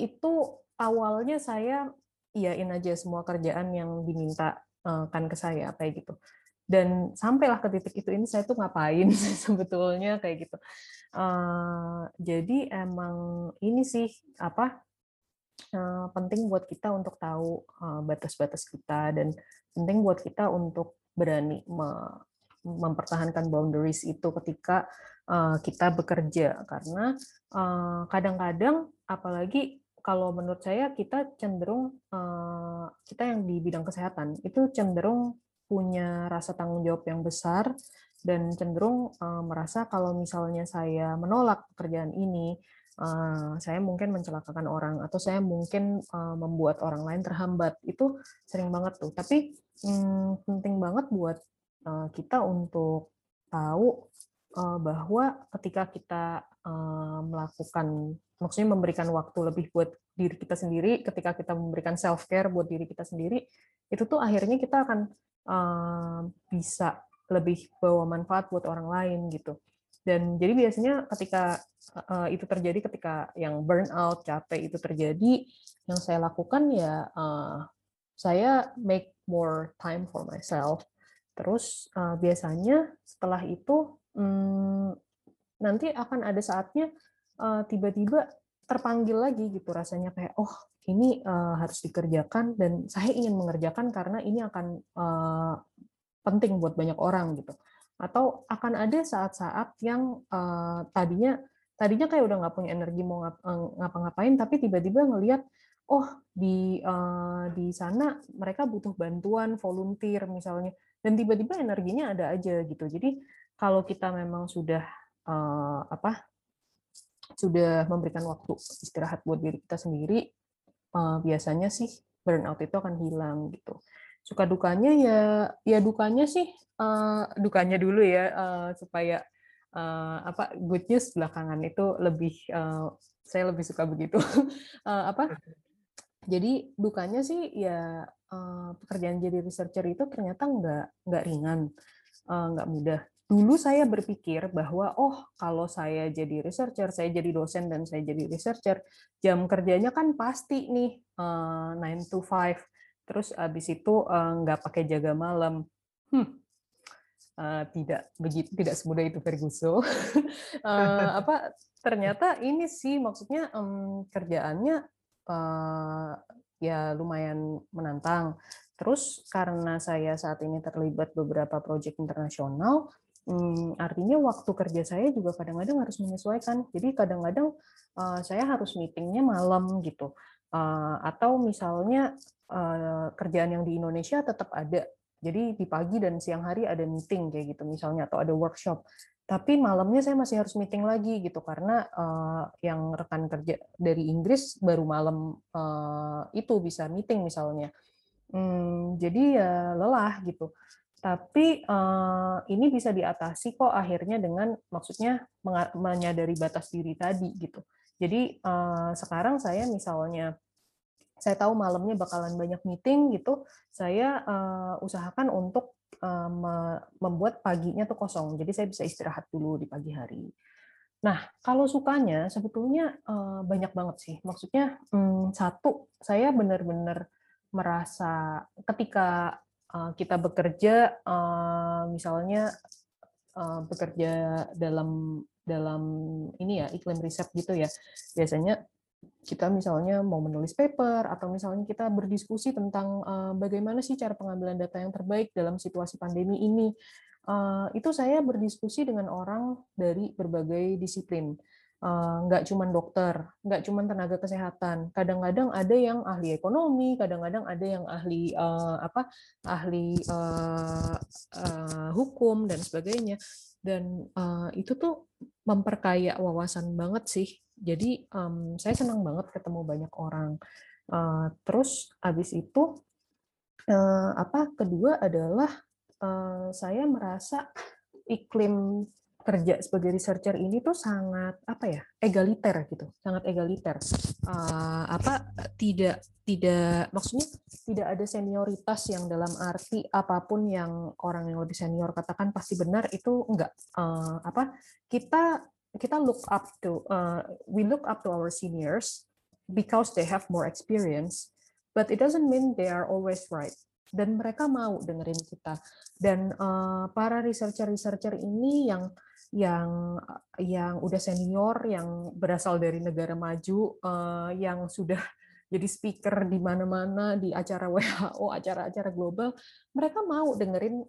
Itu awalnya saya iyain aja semua kerjaan yang diminta kan ke saya kayak gitu. Dan sampailah ke titik itu, ini saya tuh ngapain sebetulnya kayak gitu. Jadi emang ini sih penting buat kita untuk tahu batas-batas kita, dan penting buat kita untuk berani mempertahankan boundaries itu ketika kita bekerja, karena kadang-kadang apalagi kalau menurut saya kita yang di bidang kesehatan itu cenderung punya rasa tanggung jawab yang besar, dan cenderung merasa kalau misalnya saya menolak pekerjaan ini, saya mungkin mencelakakan orang, atau saya mungkin membuat orang lain terhambat. Itu sering banget tuh. Tapi penting banget buat kita untuk tahu bahwa ketika kita melakukan, maksudnya memberikan waktu lebih buat diri kita sendiri, ketika kita memberikan self-care buat diri kita sendiri, itu tuh akhirnya kita akan bisa lebih bawa manfaat buat orang lain gitu. Dan jadi biasanya ketika itu terjadi, ketika yang burnout, capek itu terjadi, yang saya lakukan ya saya make more time for myself. Terus biasanya setelah itu nanti akan ada saatnya tiba-tiba terpanggil lagi gitu rasanya, kayak ini harus dikerjakan, dan saya ingin mengerjakan karena ini akan penting buat banyak orang gitu. Atau akan ada saat-saat yang tadinya kayak udah nggak punya energi mau ngapa-ngapain, tapi tiba-tiba ngelihat di sana mereka butuh bantuan volunteer misalnya, dan tiba-tiba energinya ada aja gitu. Jadi kalau kita memang sudah memberikan waktu istirahat buat diri kita sendiri, biasanya sih burnout itu akan hilang gitu. Suka dukanya ya dukanya sih dukanya dulu ya supaya good news belakangan itu lebih saya lebih suka begitu. Jadi dukanya sih ya pekerjaan jadi researcher itu ternyata nggak ringan, nggak mudah. Dulu saya berpikir bahwa kalau saya jadi researcher, saya jadi dosen dan saya jadi researcher, jam kerjanya kan pasti nih 9 to 5. Terus abis itu nggak pakai jaga malam. Tidak begitu, tidak semudah itu Ferguso. Ternyata ini sih maksudnya kerjaannya ya lumayan menantang. Terus karena saya saat ini terlibat beberapa proyek internasional, artinya waktu kerja saya juga kadang-kadang harus menyesuaikan. Jadi kadang-kadang saya harus meetingnya malam gitu, atau misalnya kerjaan yang di Indonesia tetap ada, jadi di pagi dan siang hari ada meeting kayak gitu misalnya, atau ada workshop, tapi malamnya saya masih harus meeting lagi gitu karena yang rekan kerja dari Inggris baru malam itu bisa meeting misalnya. Jadi ya lelah gitu. Tapi ini bisa diatasi kok akhirnya dengan maksudnya menyadari batas diri tadi gitu. Jadi sekarang saya misalnya saya tahu malamnya bakalan banyak meeting gitu, saya usahakan untuk membuat paginya tuh kosong. Jadi saya bisa istirahat dulu di pagi hari. Nah, kalau sukanya sebetulnya banyak banget sih. Maksudnya satu, saya benar-benar merasa ketika kita bekerja, misalnya bekerja dalam ini ya, iklim riset gitu ya, biasanya kita misalnya mau menulis paper atau misalnya kita berdiskusi tentang bagaimana sih cara pengambilan data yang terbaik dalam situasi pandemi ini, itu saya berdiskusi dengan orang dari berbagai disiplin. Nggak cuma dokter, nggak cuma tenaga kesehatan. Kadang-kadang ada yang ahli ekonomi, kadang-kadang ada yang ahli hukum dan sebagainya. Dan itu tuh memperkaya wawasan banget sih. Jadi saya senang banget ketemu banyak orang. Terus abis itu kedua adalah saya merasa iklim kerja sebagai researcher ini tuh sangat egaliter gitu, sangat egaliter. Tidak maksudnya tidak ada senioritas yang dalam arti apapun yang orang yang lebih senior katakan pasti benar, itu enggak. Kita look up to we look up to our seniors because they have more experience, but it doesn't mean they are always right. Dan mereka mau dengerin kita. Dan para researcher-researcher ini yang udah senior, yang berasal dari negara maju, yang sudah jadi speaker di mana-mana, di acara WHO, acara-acara global, mereka mau dengerin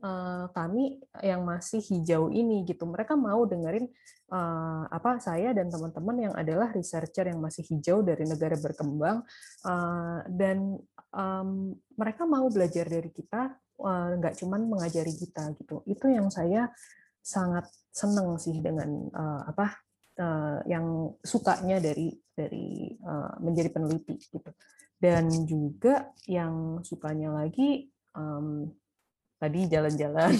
kami yang masih hijau ini gitu. Mereka mau dengerin saya dan teman-teman yang adalah researcher yang masih hijau dari negara berkembang, dan mereka mau belajar dari kita, nggak cuman mengajari kita gitu. Itu yang saya sangat seneng sih dengan yang sukanya dari menjadi peneliti gitu. Dan juga yang sukanya lagi tadi jalan-jalan.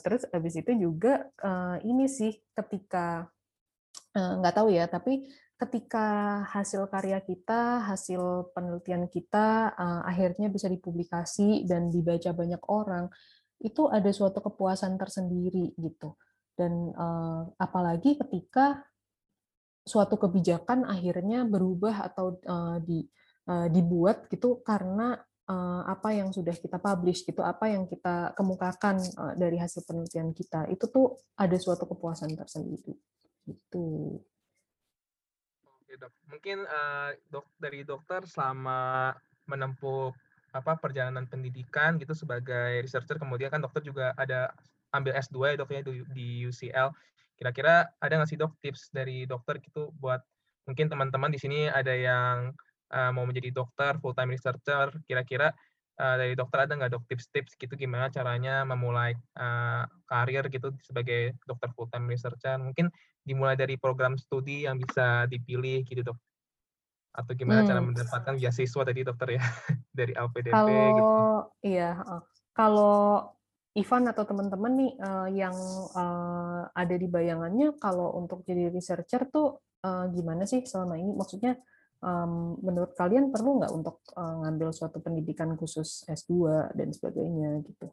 Terus habis itu juga ini sih ketika nggak tahu ya, tapi ketika hasil karya kita, hasil penelitian kita akhirnya bisa dipublikasi dan dibaca banyak orang, itu ada suatu kepuasan tersendiri gitu. Dan apalagi ketika suatu kebijakan akhirnya berubah atau dibuat gitu karena apa yang sudah kita publish gitu, apa yang kita kemukakan dari hasil penelitian kita, itu tuh ada suatu kepuasan tersendiri gitu. Oke, Dok. Mungkin dari dokter selama menempuh perjalanan pendidikan gitu sebagai researcher, kemudian kan dokter juga ada ambil S2 ya, doknya di UCL. Kira-kira ada nggak sih, Dok, tips dari dokter gitu buat mungkin teman-teman di sini ada yang mau menjadi dokter, full-time researcher, kira-kira dari dokter ada nggak, Dok, tips-tips gitu gimana caranya memulai karir gitu sebagai dokter full-time researcher? Mungkin dimulai dari program studi yang bisa dipilih gitu, Dok. atau gimana cara mendapatkan beasiswa tadi dokter ya dari LPDP gitu. Iya, kalau Ivan atau teman-teman nih yang ada di bayangannya kalau untuk jadi researcher tuh gimana sih selama ini? Maksudnya menurut kalian perlu nggak untuk ngambil suatu pendidikan khusus S2 dan sebagainya gitu?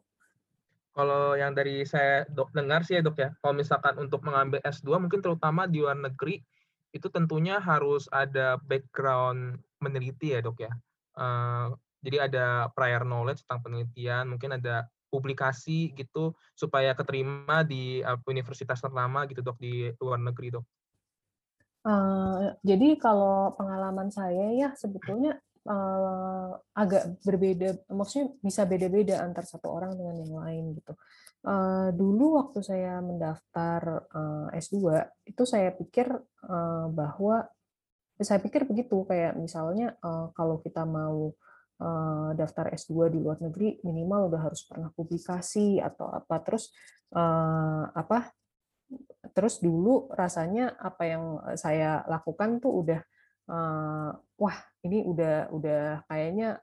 Kalau yang dari saya dengar sih ya dok ya, kalau misalkan untuk mengambil S2 mungkin terutama di luar negeri itu tentunya harus ada background meneliti ya dok ya. Jadi ada prior knowledge tentang penelitian, mungkin ada publikasi gitu supaya keterima di universitas ternama gitu dok di luar negeri dok. Jadi kalau pengalaman saya ya sebetulnya agak berbeda, maksudnya bisa beda-beda antar satu orang dengan yang lain gitu. Dulu waktu saya mendaftar S2 itu saya pikir begitu kayak misalnya kalau kita mau daftar S2 di luar negeri minimal udah harus pernah publikasi atau apa terus terus dulu rasanya apa yang saya lakukan tuh udah wah ini udah kayaknya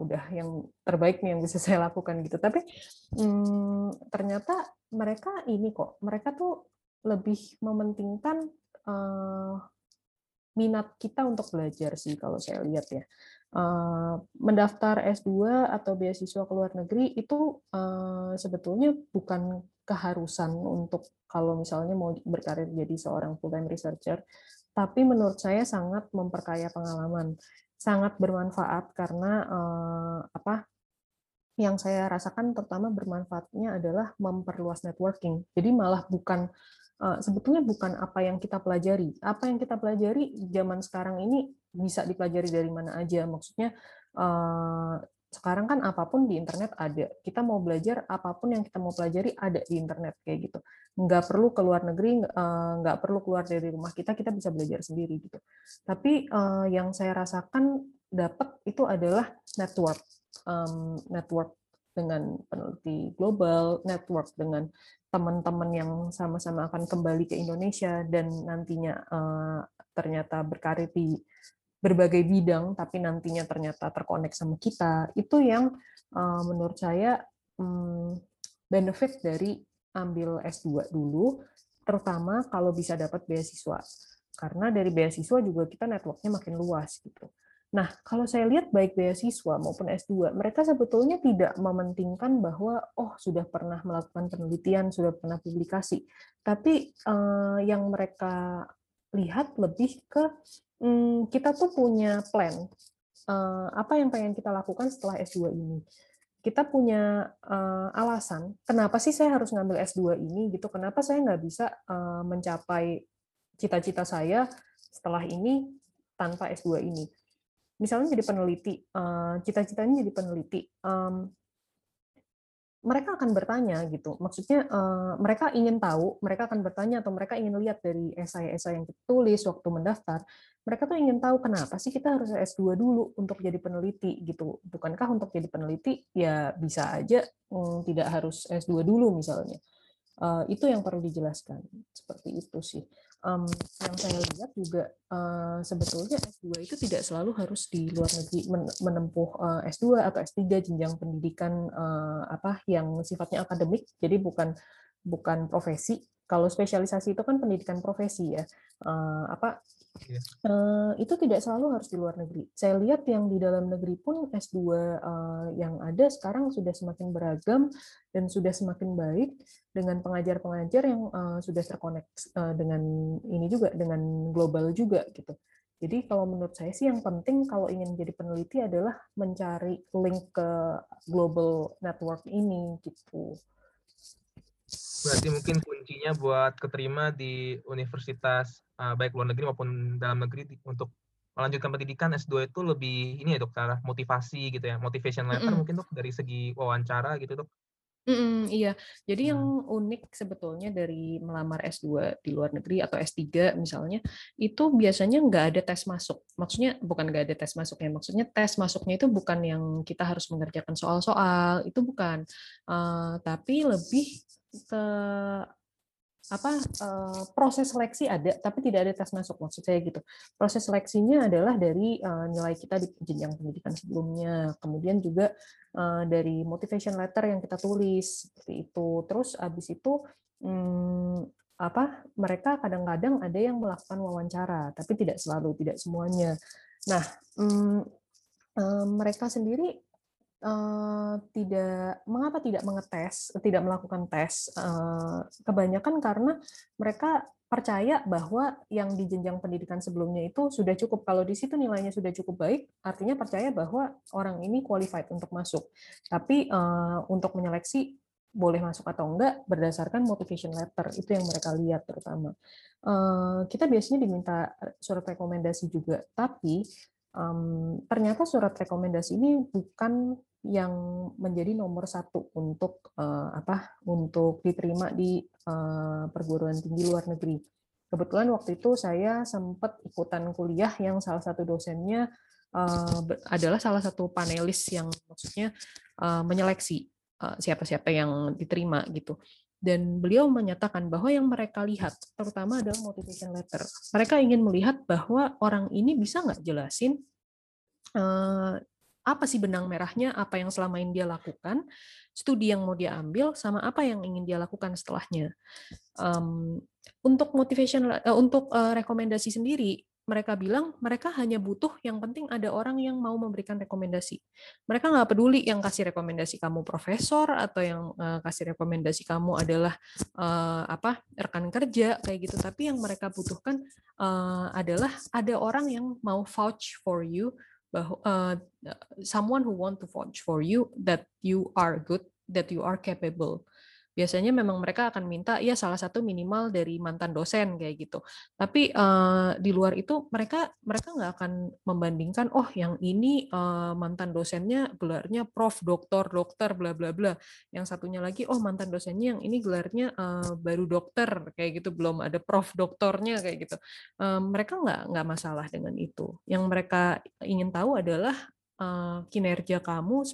udah yang terbaik nih yang bisa saya lakukan gitu tapi ternyata mereka tuh lebih mementingkan minat kita untuk belajar sih kalau saya lihat ya. Mendaftar S2 atau beasiswa ke luar negeri itu sebetulnya bukan keharusan untuk kalau misalnya mau berkarir jadi seorang full-time researcher, tapi menurut saya sangat memperkaya pengalaman, sangat bermanfaat karena yang saya rasakan terutama bermanfaatnya adalah memperluas networking. Jadi malah bukan sebetulnya bukan apa yang kita pelajari. Apa yang kita pelajari zaman sekarang ini bisa dipelajari dari mana aja. Maksudnya sekarang kan apapun di internet ada. Kita mau belajar apapun yang kita mau pelajari ada di internet kayak gitu. Nggak perlu ke luar negeri, nggak perlu keluar dari rumah kita, kita bisa belajar sendiri gitu. Tapi yang saya rasakan dapat itu adalah network dengan peneliti global, network dengan teman-teman yang sama-sama akan kembali ke Indonesia dan nantinya ternyata berkarir di berbagai bidang, tapi nantinya ternyata terkonek sama kita, itu yang menurut saya benefit dari ambil S2 dulu, terutama kalau bisa dapat beasiswa. Karena dari beasiswa juga kita networknya makin luas gitu. Nah, kalau saya lihat baik beasiswa maupun S2, mereka sebetulnya tidak mementingkan bahwa sudah pernah melakukan penelitian, sudah pernah publikasi. Tapi yang mereka lihat lebih ke kita tuh punya plan. Apa yang pengen kita lakukan setelah S2 ini? Kita punya alasan, kenapa sih saya harus ngambil S2 ini gitu? Kenapa saya nggak bisa mencapai cita-cita saya setelah ini tanpa S2 ini? Misalnya jadi peneliti, cita-citanya jadi peneliti, mereka akan bertanya gitu. Maksudnya mereka ingin tahu, mereka akan bertanya atau mereka ingin lihat dari esai-esai yang kita tulis waktu mendaftar. Mereka tuh ingin tahu kenapa sih kita harus S2 dulu untuk jadi peneliti gitu. Bukankah untuk jadi peneliti ya bisa aja tidak harus S2 dulu misalnya. Itu yang perlu dijelaskan. Seperti itu sih. Yang saya lihat juga sebetulnya S2 itu tidak selalu harus di luar negeri menempuh S2 atau S3 jenjang pendidikan yang sifatnya akademik, jadi bukan profesi. Kalau spesialisasi itu kan pendidikan profesi ya. Itu tidak selalu harus di luar negeri. Saya lihat yang di dalam negeri pun S2 yang ada sekarang sudah semakin beragam dan sudah semakin baik dengan pengajar-pengajar yang sudah terkonek dengan ini juga, dengan global juga gitu. Jadi kalau menurut saya sih yang penting kalau ingin jadi peneliti adalah mencari link ke global network ini gitu. Berarti mungkin kuncinya buat keterima di universitas baik luar negeri maupun dalam negeri untuk melanjutkan pendidikan S2 itu lebih ini ya dok, Tara, motivasi gitu ya, motivation letter mungkin dok dari segi wawancara gitu dok. Iya, jadi yang unik sebetulnya dari melamar S2 di luar negeri atau S3 misalnya itu biasanya nggak ada tes masuk. Maksudnya bukan nggak ada tes masuknya, maksudnya tes masuknya itu bukan yang kita harus mengerjakan soal-soal, itu bukan, tapi lebih ke proses seleksi ada, tapi tidak ada tes masuk, maksud saya gitu. Proses seleksinya adalah dari nilai kita di jenjang pendidikan sebelumnya, kemudian juga dari motivation letter yang kita tulis seperti itu. Terus abis itu mereka kadang-kadang ada yang melakukan wawancara, tapi tidak selalu, tidak semuanya. Nah, mereka sendiri mengapa tidak mengetes, tidak melakukan tes, kebanyakan karena mereka percaya bahwa yang di jenjang pendidikan sebelumnya itu sudah cukup. Kalau di situ nilainya sudah cukup baik, artinya percaya bahwa orang ini qualified untuk masuk. Tapi untuk menyeleksi boleh masuk atau enggak berdasarkan motivation letter, itu yang mereka lihat terutama. Kita biasanya diminta surat rekomendasi juga, tapi ternyata surat rekomendasi ini bukan yang menjadi nomor satu untuk diterima di perguruan tinggi luar negeri. Kebetulan waktu itu saya sempat ikutan kuliah yang salah satu dosennya adalah salah satu panelis yang maksudnya menyeleksi siapa-siapa yang diterima gitu. Dan beliau menyatakan bahwa yang mereka lihat terutama adalah motivation letter. Mereka ingin melihat bahwa orang ini bisa nggak jelasin apa sih benang merahnya, apa yang selama ini dia lakukan, studi yang mau dia ambil, sama apa yang ingin dia lakukan setelahnya. Untuk motivation, untuk rekomendasi sendiri, mereka bilang mereka hanya butuh yang penting ada orang yang mau memberikan rekomendasi. Mereka nggak peduli yang kasih rekomendasi kamu profesor atau yang kasih rekomendasi kamu adalah rekan kerja kayak gitu. Tapi yang mereka butuhkan adalah ada orang yang mau vouch for you, someone who want to vouch for you that you are good, that you are capable. Biasanya memang mereka akan minta ya salah satu minimal dari mantan dosen kayak gitu. Tapi di luar itu mereka nggak akan membandingkan yang ini mantan dosennya gelarnya prof, doktor, dokter bla bla bla. Yang satunya lagi mantan dosennya yang ini gelarnya baru dokter kayak gitu, belum ada prof doktornya kayak gitu. Mereka nggak masalah dengan itu. Yang mereka ingin tahu adalah kinerja kamu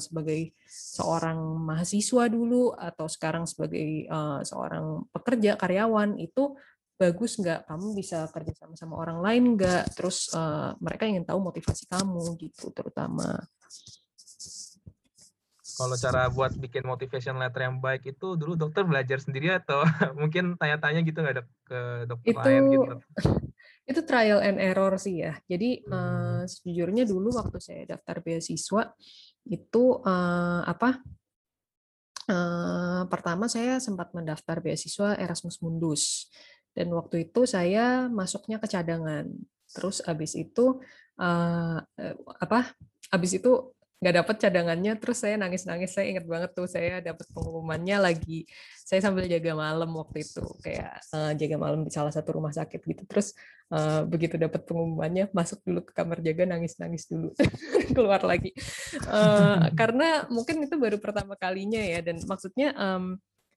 sebagai seorang mahasiswa dulu atau sekarang sebagai seorang pekerja karyawan itu bagus nggak, kamu bisa kerja sama orang lain nggak, terus mereka ingin tahu motivasi kamu gitu terutama. Kalau cara buat bikin motivation letter yang baik itu dulu dokter belajar sendiri atau mungkin tanya-tanya gitu nggak ada ke dokter itu, lain gitu? Itu trial and error sih ya. Jadi sejujurnya dulu waktu saya daftar beasiswa itu pertama saya sempat mendaftar beasiswa Erasmus Mundus dan waktu itu saya masuknya ke cadangan. Terus abis itu nggak dapat cadangannya, terus saya nangis-nangis. Saya ingat banget tuh saya dapat pengumumannya lagi. Saya sambil jaga malam waktu itu, kayak jaga malam di salah satu rumah sakit gitu. Terus begitu dapat pengumumannya, masuk dulu ke kamar jaga, nangis-nangis dulu, keluar lagi. Karena mungkin itu baru pertama kalinya ya, dan maksudnya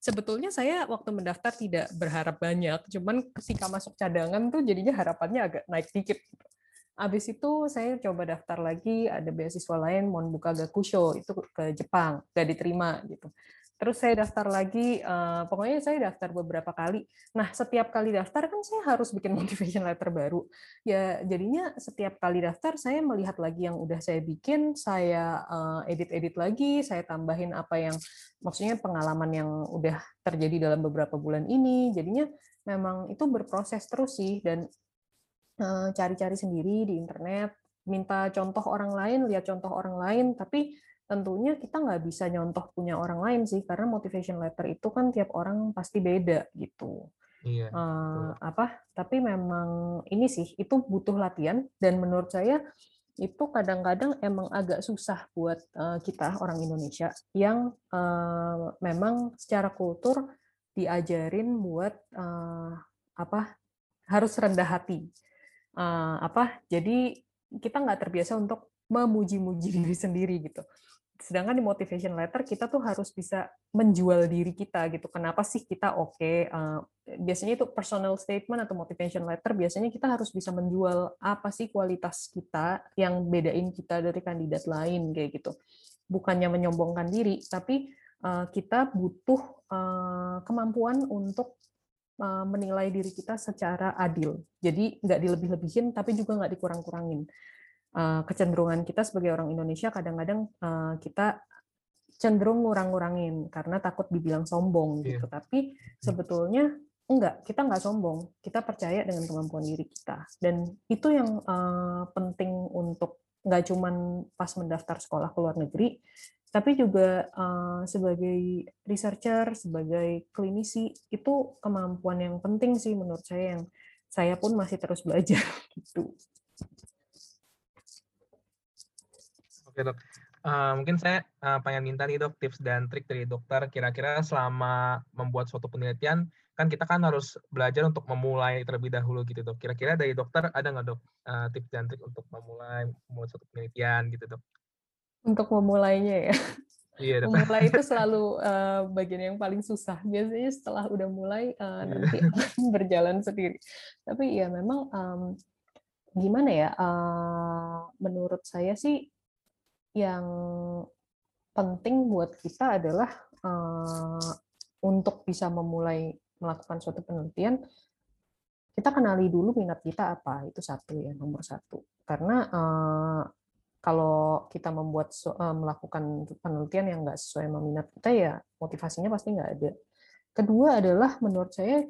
sebetulnya saya waktu mendaftar tidak berharap banyak, cuman ketika masuk cadangan tuh jadinya harapannya agak naik dikit. Abis itu saya coba daftar lagi, ada beasiswa lain, Monbukagakusho, itu ke Jepang, nggak diterima gitu. Terus saya daftar lagi, pokoknya saya daftar beberapa kali. Nah, setiap kali daftar kan saya harus bikin motivation letter baru. Ya, jadinya setiap kali daftar saya melihat lagi yang udah saya bikin, saya edit-edit lagi, saya tambahin apa yang, maksudnya pengalaman yang udah terjadi dalam beberapa bulan ini. Jadinya memang itu berproses terus sih, dan cari-cari sendiri di internet, minta contoh orang lain, lihat contoh orang lain, tapi tentunya kita nggak bisa nyontoh punya orang lain sih, karena motivation letter itu kan tiap orang pasti beda gitu. Iya. Tapi memang ini sih, itu butuh latihan, dan menurut saya itu kadang-kadang emang agak susah buat kita orang Indonesia yang memang secara kultur diajarin buat harus rendah hati. Jadi kita nggak terbiasa untuk memuji-muji diri sendiri gitu. Sedangkan di motivation letter kita tuh harus bisa menjual diri kita gitu. Kenapa sih kita oke? Biasanya itu personal statement atau motivation letter. Biasanya kita harus bisa menjual apa sih kualitas kita yang bedain kita dari kandidat lain kayak gitu. Bukannya menyombongkan diri, tapi kita butuh kemampuan untuk menilai diri kita secara adil. Jadi nggak dilebih-lebihin, tapi juga nggak dikurang-kurangin. Kecenderungan kita sebagai orang Indonesia kadang-kadang kita cenderung ngurang-ngurangin karena takut dibilang sombong gitu. Tapi sebetulnya enggak, kita enggak sombong. Kita percaya dengan kemampuan diri kita. Dan itu yang penting untuk enggak cuman pas mendaftar sekolah ke luar negeri, tapi juga sebagai researcher, sebagai klinisi, itu kemampuan yang penting sih menurut saya, yang saya pun masih terus belajar gitu. Oke, Dok. Mungkin saya pengen minta nih Dok tips dan trik dari dokter, kira-kira selama membuat suatu penelitian kan kita kan harus belajar untuk memulai terlebih dahulu gitu Dok. Kira-kira dari dokter ada nggak Dok tips dan trik untuk memulai suatu penelitian gitu Dok? Untuk memulainya ya. Iya, Dok. Memulai itu selalu bagian yang paling susah. Biasanya setelah udah mulai nanti berjalan sendiri. Tapi ya memang gimana ya? Menurut saya sih yang penting buat kita adalah untuk bisa memulai melakukan suatu penelitian, kita kenali dulu minat kita apa, itu satu ya, nomor satu. Karena kalau kita melakukan penelitian yang nggak sesuai sama minat kita, ya motivasinya pasti nggak ada. Kedua adalah menurut saya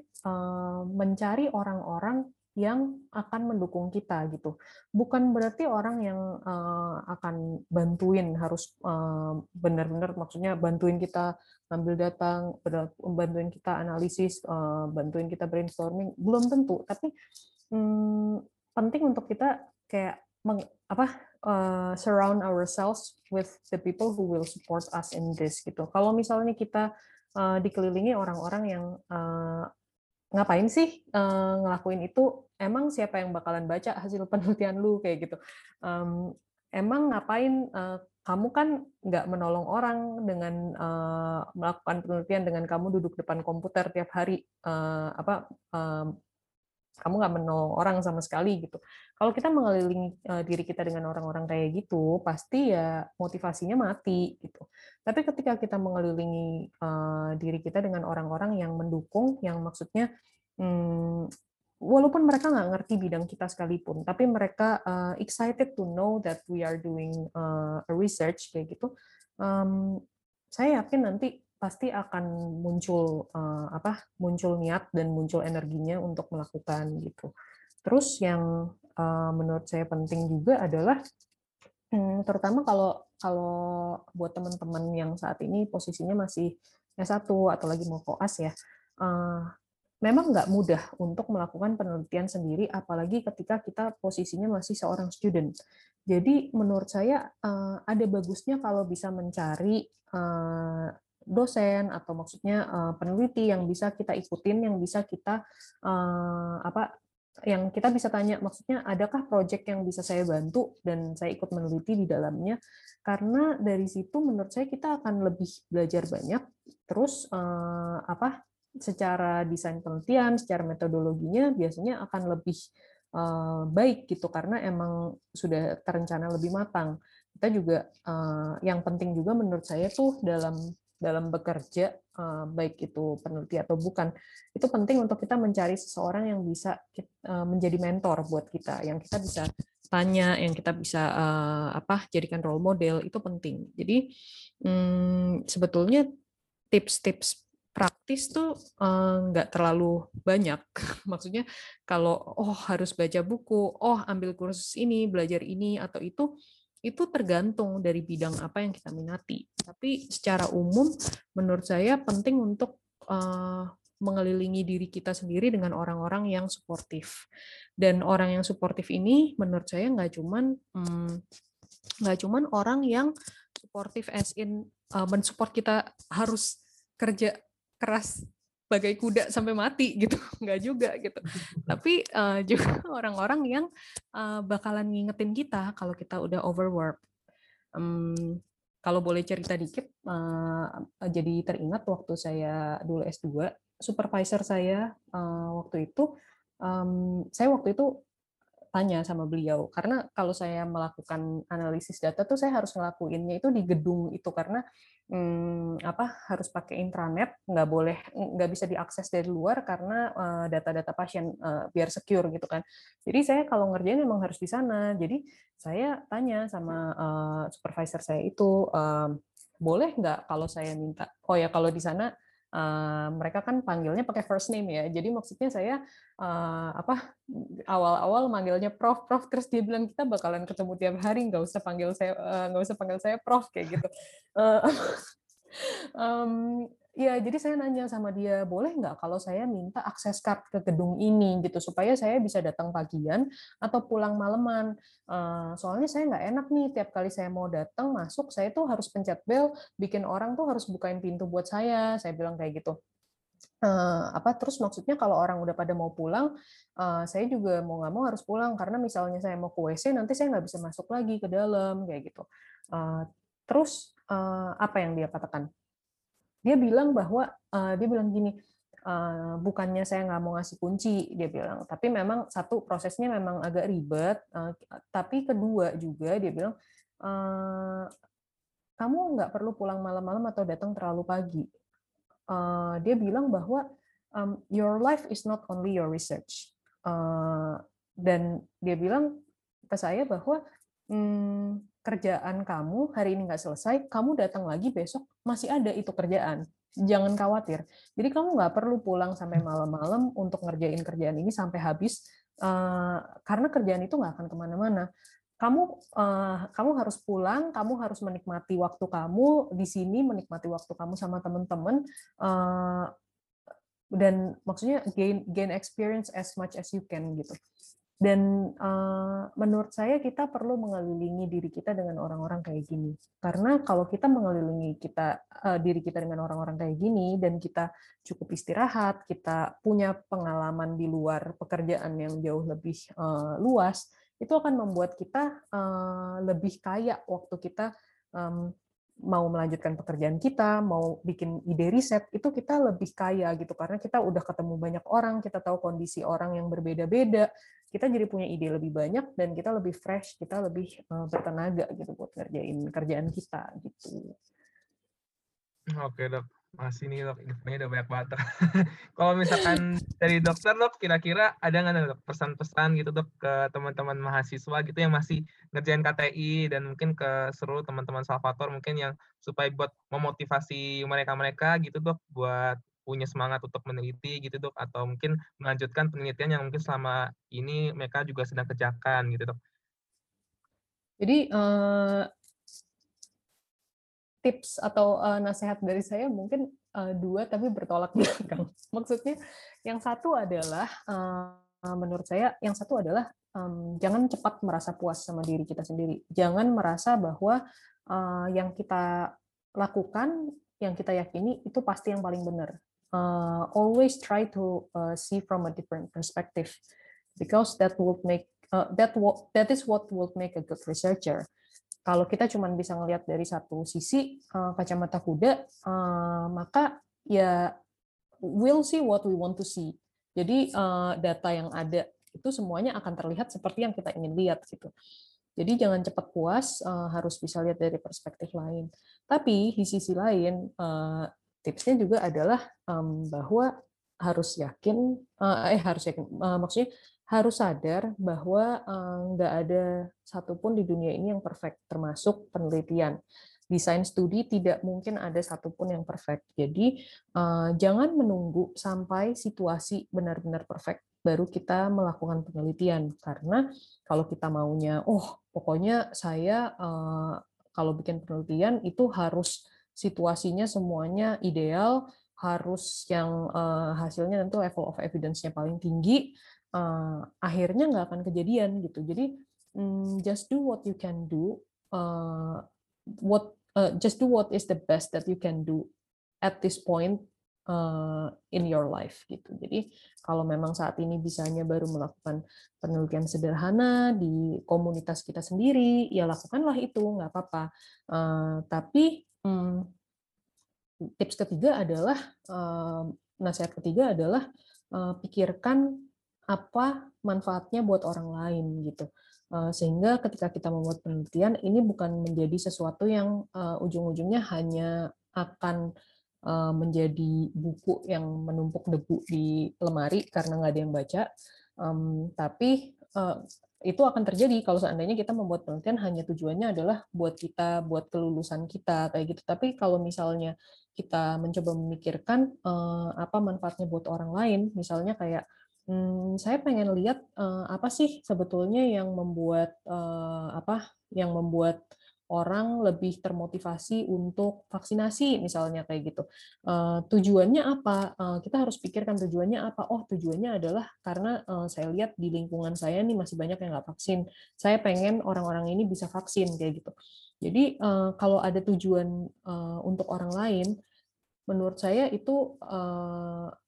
mencari orang-orang yang akan mendukung kita gitu. Bukan berarti orang yang akan bantuin harus benar-benar, maksudnya bantuin kita ngambil data, bantuin kita analisis, bantuin kita brainstorming, belum tentu. Tapi penting untuk kita kayak surround ourselves with the people who will support us in this gitu. Kalau misalnya kita dikelilingi orang-orang yang ngapain sih ngelakuin itu? Emang siapa yang bakalan baca hasil penelitian lu kayak gitu? Emang ngapain? Kamu kan nggak menolong orang dengan melakukan penelitian dengan kamu duduk depan komputer tiap hari. Kamu nggak menolong orang sama sekali gitu. Kalau kita mengelilingi diri kita dengan orang-orang kayak gitu, pasti ya motivasinya mati gitu. Tapi ketika kita mengelilingi diri kita dengan orang-orang yang mendukung, yang maksudnya walaupun mereka nggak ngerti bidang kita sekalipun, tapi mereka excited to know that we are doing a research kayak gitu, saya yakin nanti pasti akan muncul niat dan muncul energinya untuk melakukan gitu. Terus yang menurut saya penting juga adalah, terutama kalau buat teman-teman yang saat ini posisinya masih S1 atau lagi mau koas ya, memang nggak mudah untuk melakukan penelitian sendiri, apalagi ketika kita posisinya masih seorang student. Jadi menurut saya ada bagusnya kalau bisa mencari dosen atau maksudnya peneliti yang bisa kita ikutin, yang bisa kita yang kita bisa tanya, maksudnya adakah proyek yang bisa saya bantu dan saya ikut meneliti di dalamnya, karena dari situ menurut saya kita akan lebih belajar banyak. Terus secara desain penelitian, secara metodologinya biasanya akan lebih baik gitu, karena emang sudah terencana lebih matang. Kita juga yang penting juga menurut saya tuh dalam bekerja, baik itu peneliti atau bukan, itu penting untuk kita mencari seseorang yang bisa menjadi mentor buat kita, yang kita bisa tanya, yang kita bisa jadikan role model, itu penting. Jadi sebetulnya tips-tips praktis tuh nggak terlalu banyak. Maksudnya kalau harus baca buku, ambil kursus ini, belajar ini atau itu tergantung dari bidang apa yang kita minati. Tapi secara umum menurut saya penting untuk mengelilingi diri kita sendiri dengan orang-orang yang suportif. Dan orang yang suportif ini menurut saya nggak cuman orang yang suportif as in mensupport kita harus kerja keras bagai kuda sampai mati gitu, nggak juga gitu. Tapi juga orang-orang yang bakalan ngingetin kita kalau kita udah overwork. Kalau boleh cerita dikit, jadi teringat waktu saya dulu S2, supervisor saya waktu itu, saya waktu itu tanya sama beliau, karena kalau saya melakukan analisis data tuh saya harus ngelakuinnya itu di gedung itu, karena harus pakai intranet, nggak bisa diakses dari luar karena data-data pasien biar secure gitu kan. Jadi saya kalau ngerjain memang harus di sana. Jadi saya tanya sama supervisor saya itu, boleh nggak kalau saya minta, oh ya kalau di sana mereka kan panggilnya pakai first name ya, jadi maksudnya saya awal-awal manggilnya prof, terus dia bilang kita bakalan ketemu tiap hari, nggak usah panggil saya prof kayak gitu. Ya jadi saya nanya sama dia, boleh nggak kalau saya minta akses card ke gedung ini gitu supaya saya bisa datang pagian atau pulang malaman. Soalnya saya nggak enak nih tiap kali saya mau datang masuk saya tuh harus pencet bel, bikin orang tuh harus bukain pintu buat saya bilang kayak gitu. Terus maksudnya kalau orang udah pada mau pulang, saya juga mau nggak mau harus pulang karena misalnya saya mau ke WC nanti saya nggak bisa masuk lagi ke dalam kayak gitu. Terus apa yang dia katakan? Dia bilang bahwa, dia bilang gini, bukannya saya nggak mau ngasih kunci, dia bilang, tapi memang satu, prosesnya memang agak ribet, tapi kedua juga dia bilang, kamu nggak perlu pulang malam-malam atau datang terlalu pagi. Dia bilang bahwa, your life is not only your research. Dan dia bilang ke saya bahwa, kerjaan kamu hari ini nggak selesai, kamu datang lagi besok masih ada itu kerjaan. Jangan khawatir. Jadi kamu nggak perlu pulang sampai malam-malam untuk ngerjain kerjaan ini sampai habis, karena kerjaan itu nggak akan kemana-mana. Kamu harus pulang, kamu harus menikmati waktu kamu di sini, menikmati waktu kamu sama teman-teman, dan maksudnya gain experience as much as you can gitu. Dan menurut saya kita perlu mengelilingi diri kita dengan orang-orang kayak gini. Karena kalau kita mengelilingi diri kita dengan orang-orang kayak gini, dan kita cukup istirahat, kita punya pengalaman di luar pekerjaan yang jauh lebih luas, itu akan membuat kita lebih kaya waktu kita mau melanjutkan pekerjaan kita, mau bikin ide riset, itu kita lebih kaya gitu karena kita udah ketemu banyak orang, kita tahu kondisi orang yang berbeda-beda, kita jadi punya ide lebih banyak dan kita lebih fresh, kita lebih bertenaga gitu buat ngerjain kerjaan kita gitu. Oke dok, makasih nih dok, infonya udah banyak banget. Kalau misalkan dari dokter dok, kira-kira ada nggak dok pesan-pesan gitu dok ke teman-teman mahasiswa gitu yang masih ngerjain KTI dan mungkin ke seluruh teman-teman Salvator mungkin yang supaya buat memotivasi mereka-mereka gitu dok buat punya semangat untuk meneliti gitu dok atau mungkin melanjutkan penelitian yang mungkin selama ini mereka juga sedang kerjakan gitu dok. Jadi tips atau nasihat dari saya mungkin dua tapi bertolak belakang. Maksudnya yang satu adalah menurut saya yang satu adalah jangan cepat merasa puas sama diri kita sendiri. Jangan merasa bahwa yang kita lakukan, yang kita yakini itu pasti yang paling benar. Always try to see from a different perspective because that is what will make a good researcher. Kalau kita cuma bisa ngelihat dari satu sisi kacamata kuda, maka ya we'll see what we want to see. Jadi data yang ada itu semuanya akan terlihat seperti yang kita ingin lihat gitu. Jadi jangan cepat puas, harus bisa lihat dari perspektif lain. Tapi di sisi lain tipsnya juga adalah bahwa harus yakin, maksudnya harus sadar bahwa nggak ada satupun di dunia ini yang perfect, termasuk penelitian. Desain studi tidak mungkin ada satupun yang perfect. Jadi jangan menunggu sampai situasi benar-benar perfect baru kita melakukan penelitian. Karena kalau kita maunya, pokoknya saya kalau bikin penelitian itu harus situasinya semuanya ideal, harus yang hasilnya tentu level of evidence-nya paling tinggi, akhirnya nggak akan kejadian gitu. Jadi just do what you can do, just do what is the best that you can do at this point in your life gitu. Jadi kalau memang saat ini bisanya baru melakukan penelitian sederhana di komunitas kita sendiri, ya lakukanlah itu, nggak apa-apa. Tapi tips ketiga adalah nasihat ketiga adalah pikirkan apa manfaatnya buat orang lain gitu. Sehingga ketika kita membuat penelitian, ini bukan menjadi sesuatu yang ujung-ujungnya hanya akan menjadi buku yang menumpuk debu di lemari karena nggak ada yang baca, tapi itu akan terjadi kalau seandainya kita membuat penelitian hanya tujuannya adalah buat kita, buat kelulusan kita kayak gitu. Tapi kalau misalnya kita mencoba memikirkan apa manfaatnya buat orang lain, misalnya kayak saya pengen lihat apa sih sebetulnya yang membuat orang lebih termotivasi untuk vaksinasi misalnya kayak gitu. Tujuannya apa? Kita harus pikirkan tujuannya apa. Oh, tujuannya adalah karena saya lihat di lingkungan saya nih masih banyak yang nggak vaksin. Saya pengen orang-orang ini bisa vaksin kayak gitu. Jadi kalau ada tujuan untuk orang lain, menurut saya itu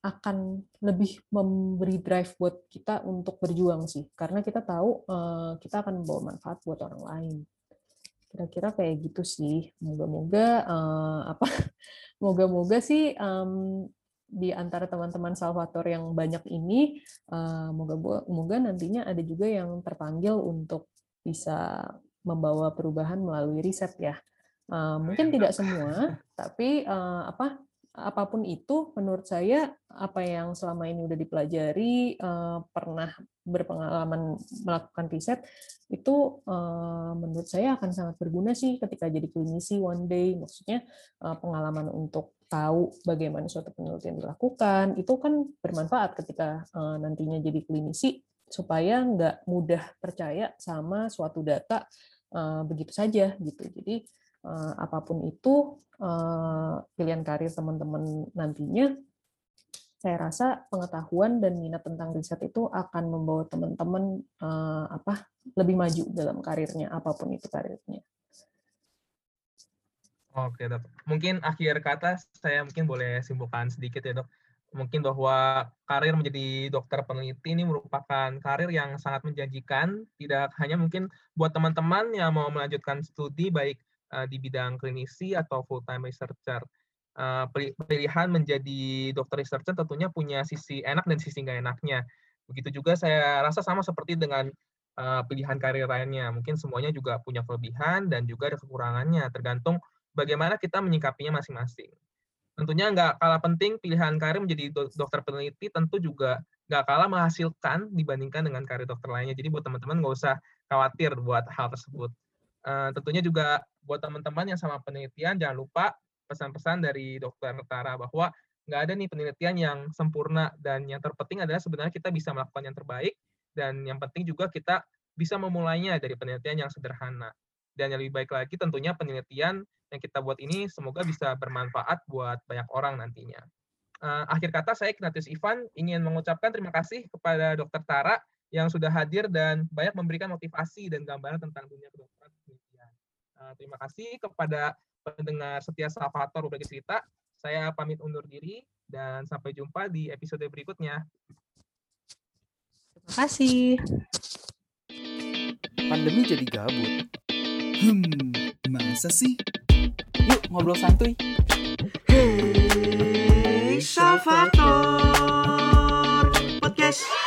akan lebih memberi drive buat kita untuk berjuang sih. Karena kita tahu kita akan membawa manfaat buat orang lain. Kira-kira kayak gitu sih, moga-moga sih di antara teman-teman Salvator yang banyak ini, moga-moga nantinya ada juga yang terpanggil untuk bisa membawa perubahan melalui riset ya. Mungkin tidak semua, tapi apapun itu, menurut saya apa yang selama ini udah dipelajari, pernah berpengalaman melakukan riset itu menurut saya akan sangat berguna sih ketika jadi klinisi one day. Maksudnya pengalaman untuk tahu bagaimana suatu penelitian dilakukan itu kan bermanfaat ketika nantinya jadi klinisi, supaya nggak mudah percaya sama suatu data begitu saja gitu. Jadi apapun itu pilihan karir teman-teman nantinya, saya rasa pengetahuan dan minat tentang riset itu akan membawa teman-teman lebih maju dalam karirnya, apapun itu karirnya. Oke, Dok. Mungkin akhir kata saya mungkin boleh simpulkan sedikit ya, Dok. Mungkin bahwa karir menjadi dokter peneliti ini merupakan karir yang sangat menjanjikan, tidak hanya mungkin buat teman-teman yang mau melanjutkan studi baik di bidang klinisi atau full-time researcher. Pilihan menjadi dokter researcher tentunya punya sisi enak dan sisi nggak enaknya. Begitu juga saya rasa sama seperti dengan pilihan karir lainnya. Mungkin semuanya juga punya kelebihan dan juga ada kekurangannya, tergantung bagaimana kita menyikapinya masing-masing. Tentunya nggak kalah penting pilihan karir menjadi dokter peneliti, tentu juga nggak kalah menghasilkan dibandingkan dengan karir dokter lainnya. Jadi buat teman-teman nggak usah khawatir buat hal tersebut. Tentunya juga buat teman-teman yang sama penelitian, jangan lupa pesan-pesan dari Dr. Tara bahwa nggak ada nih penelitian yang sempurna, dan yang terpenting adalah sebenarnya kita bisa melakukan yang terbaik, dan yang penting juga kita bisa memulainya dari penelitian yang sederhana. Dan yang lebih baik lagi tentunya penelitian yang kita buat ini semoga bisa bermanfaat buat banyak orang nantinya. Akhir kata, saya Ignatius Ivan ingin mengucapkan terima kasih kepada Dr. Tara yang sudah hadir dan banyak memberikan motivasi dan gambaran tentang dunia kedokteran penelitian. Terima kasih kepada pendengar setia Salvator Berbagi Cerita. Saya pamit undur diri dan sampai jumpa di episode berikutnya. Terima kasih. Pandemi jadi gabut. Masa sih? Yuk ngobrol santuy. Hey Salvator Podcast.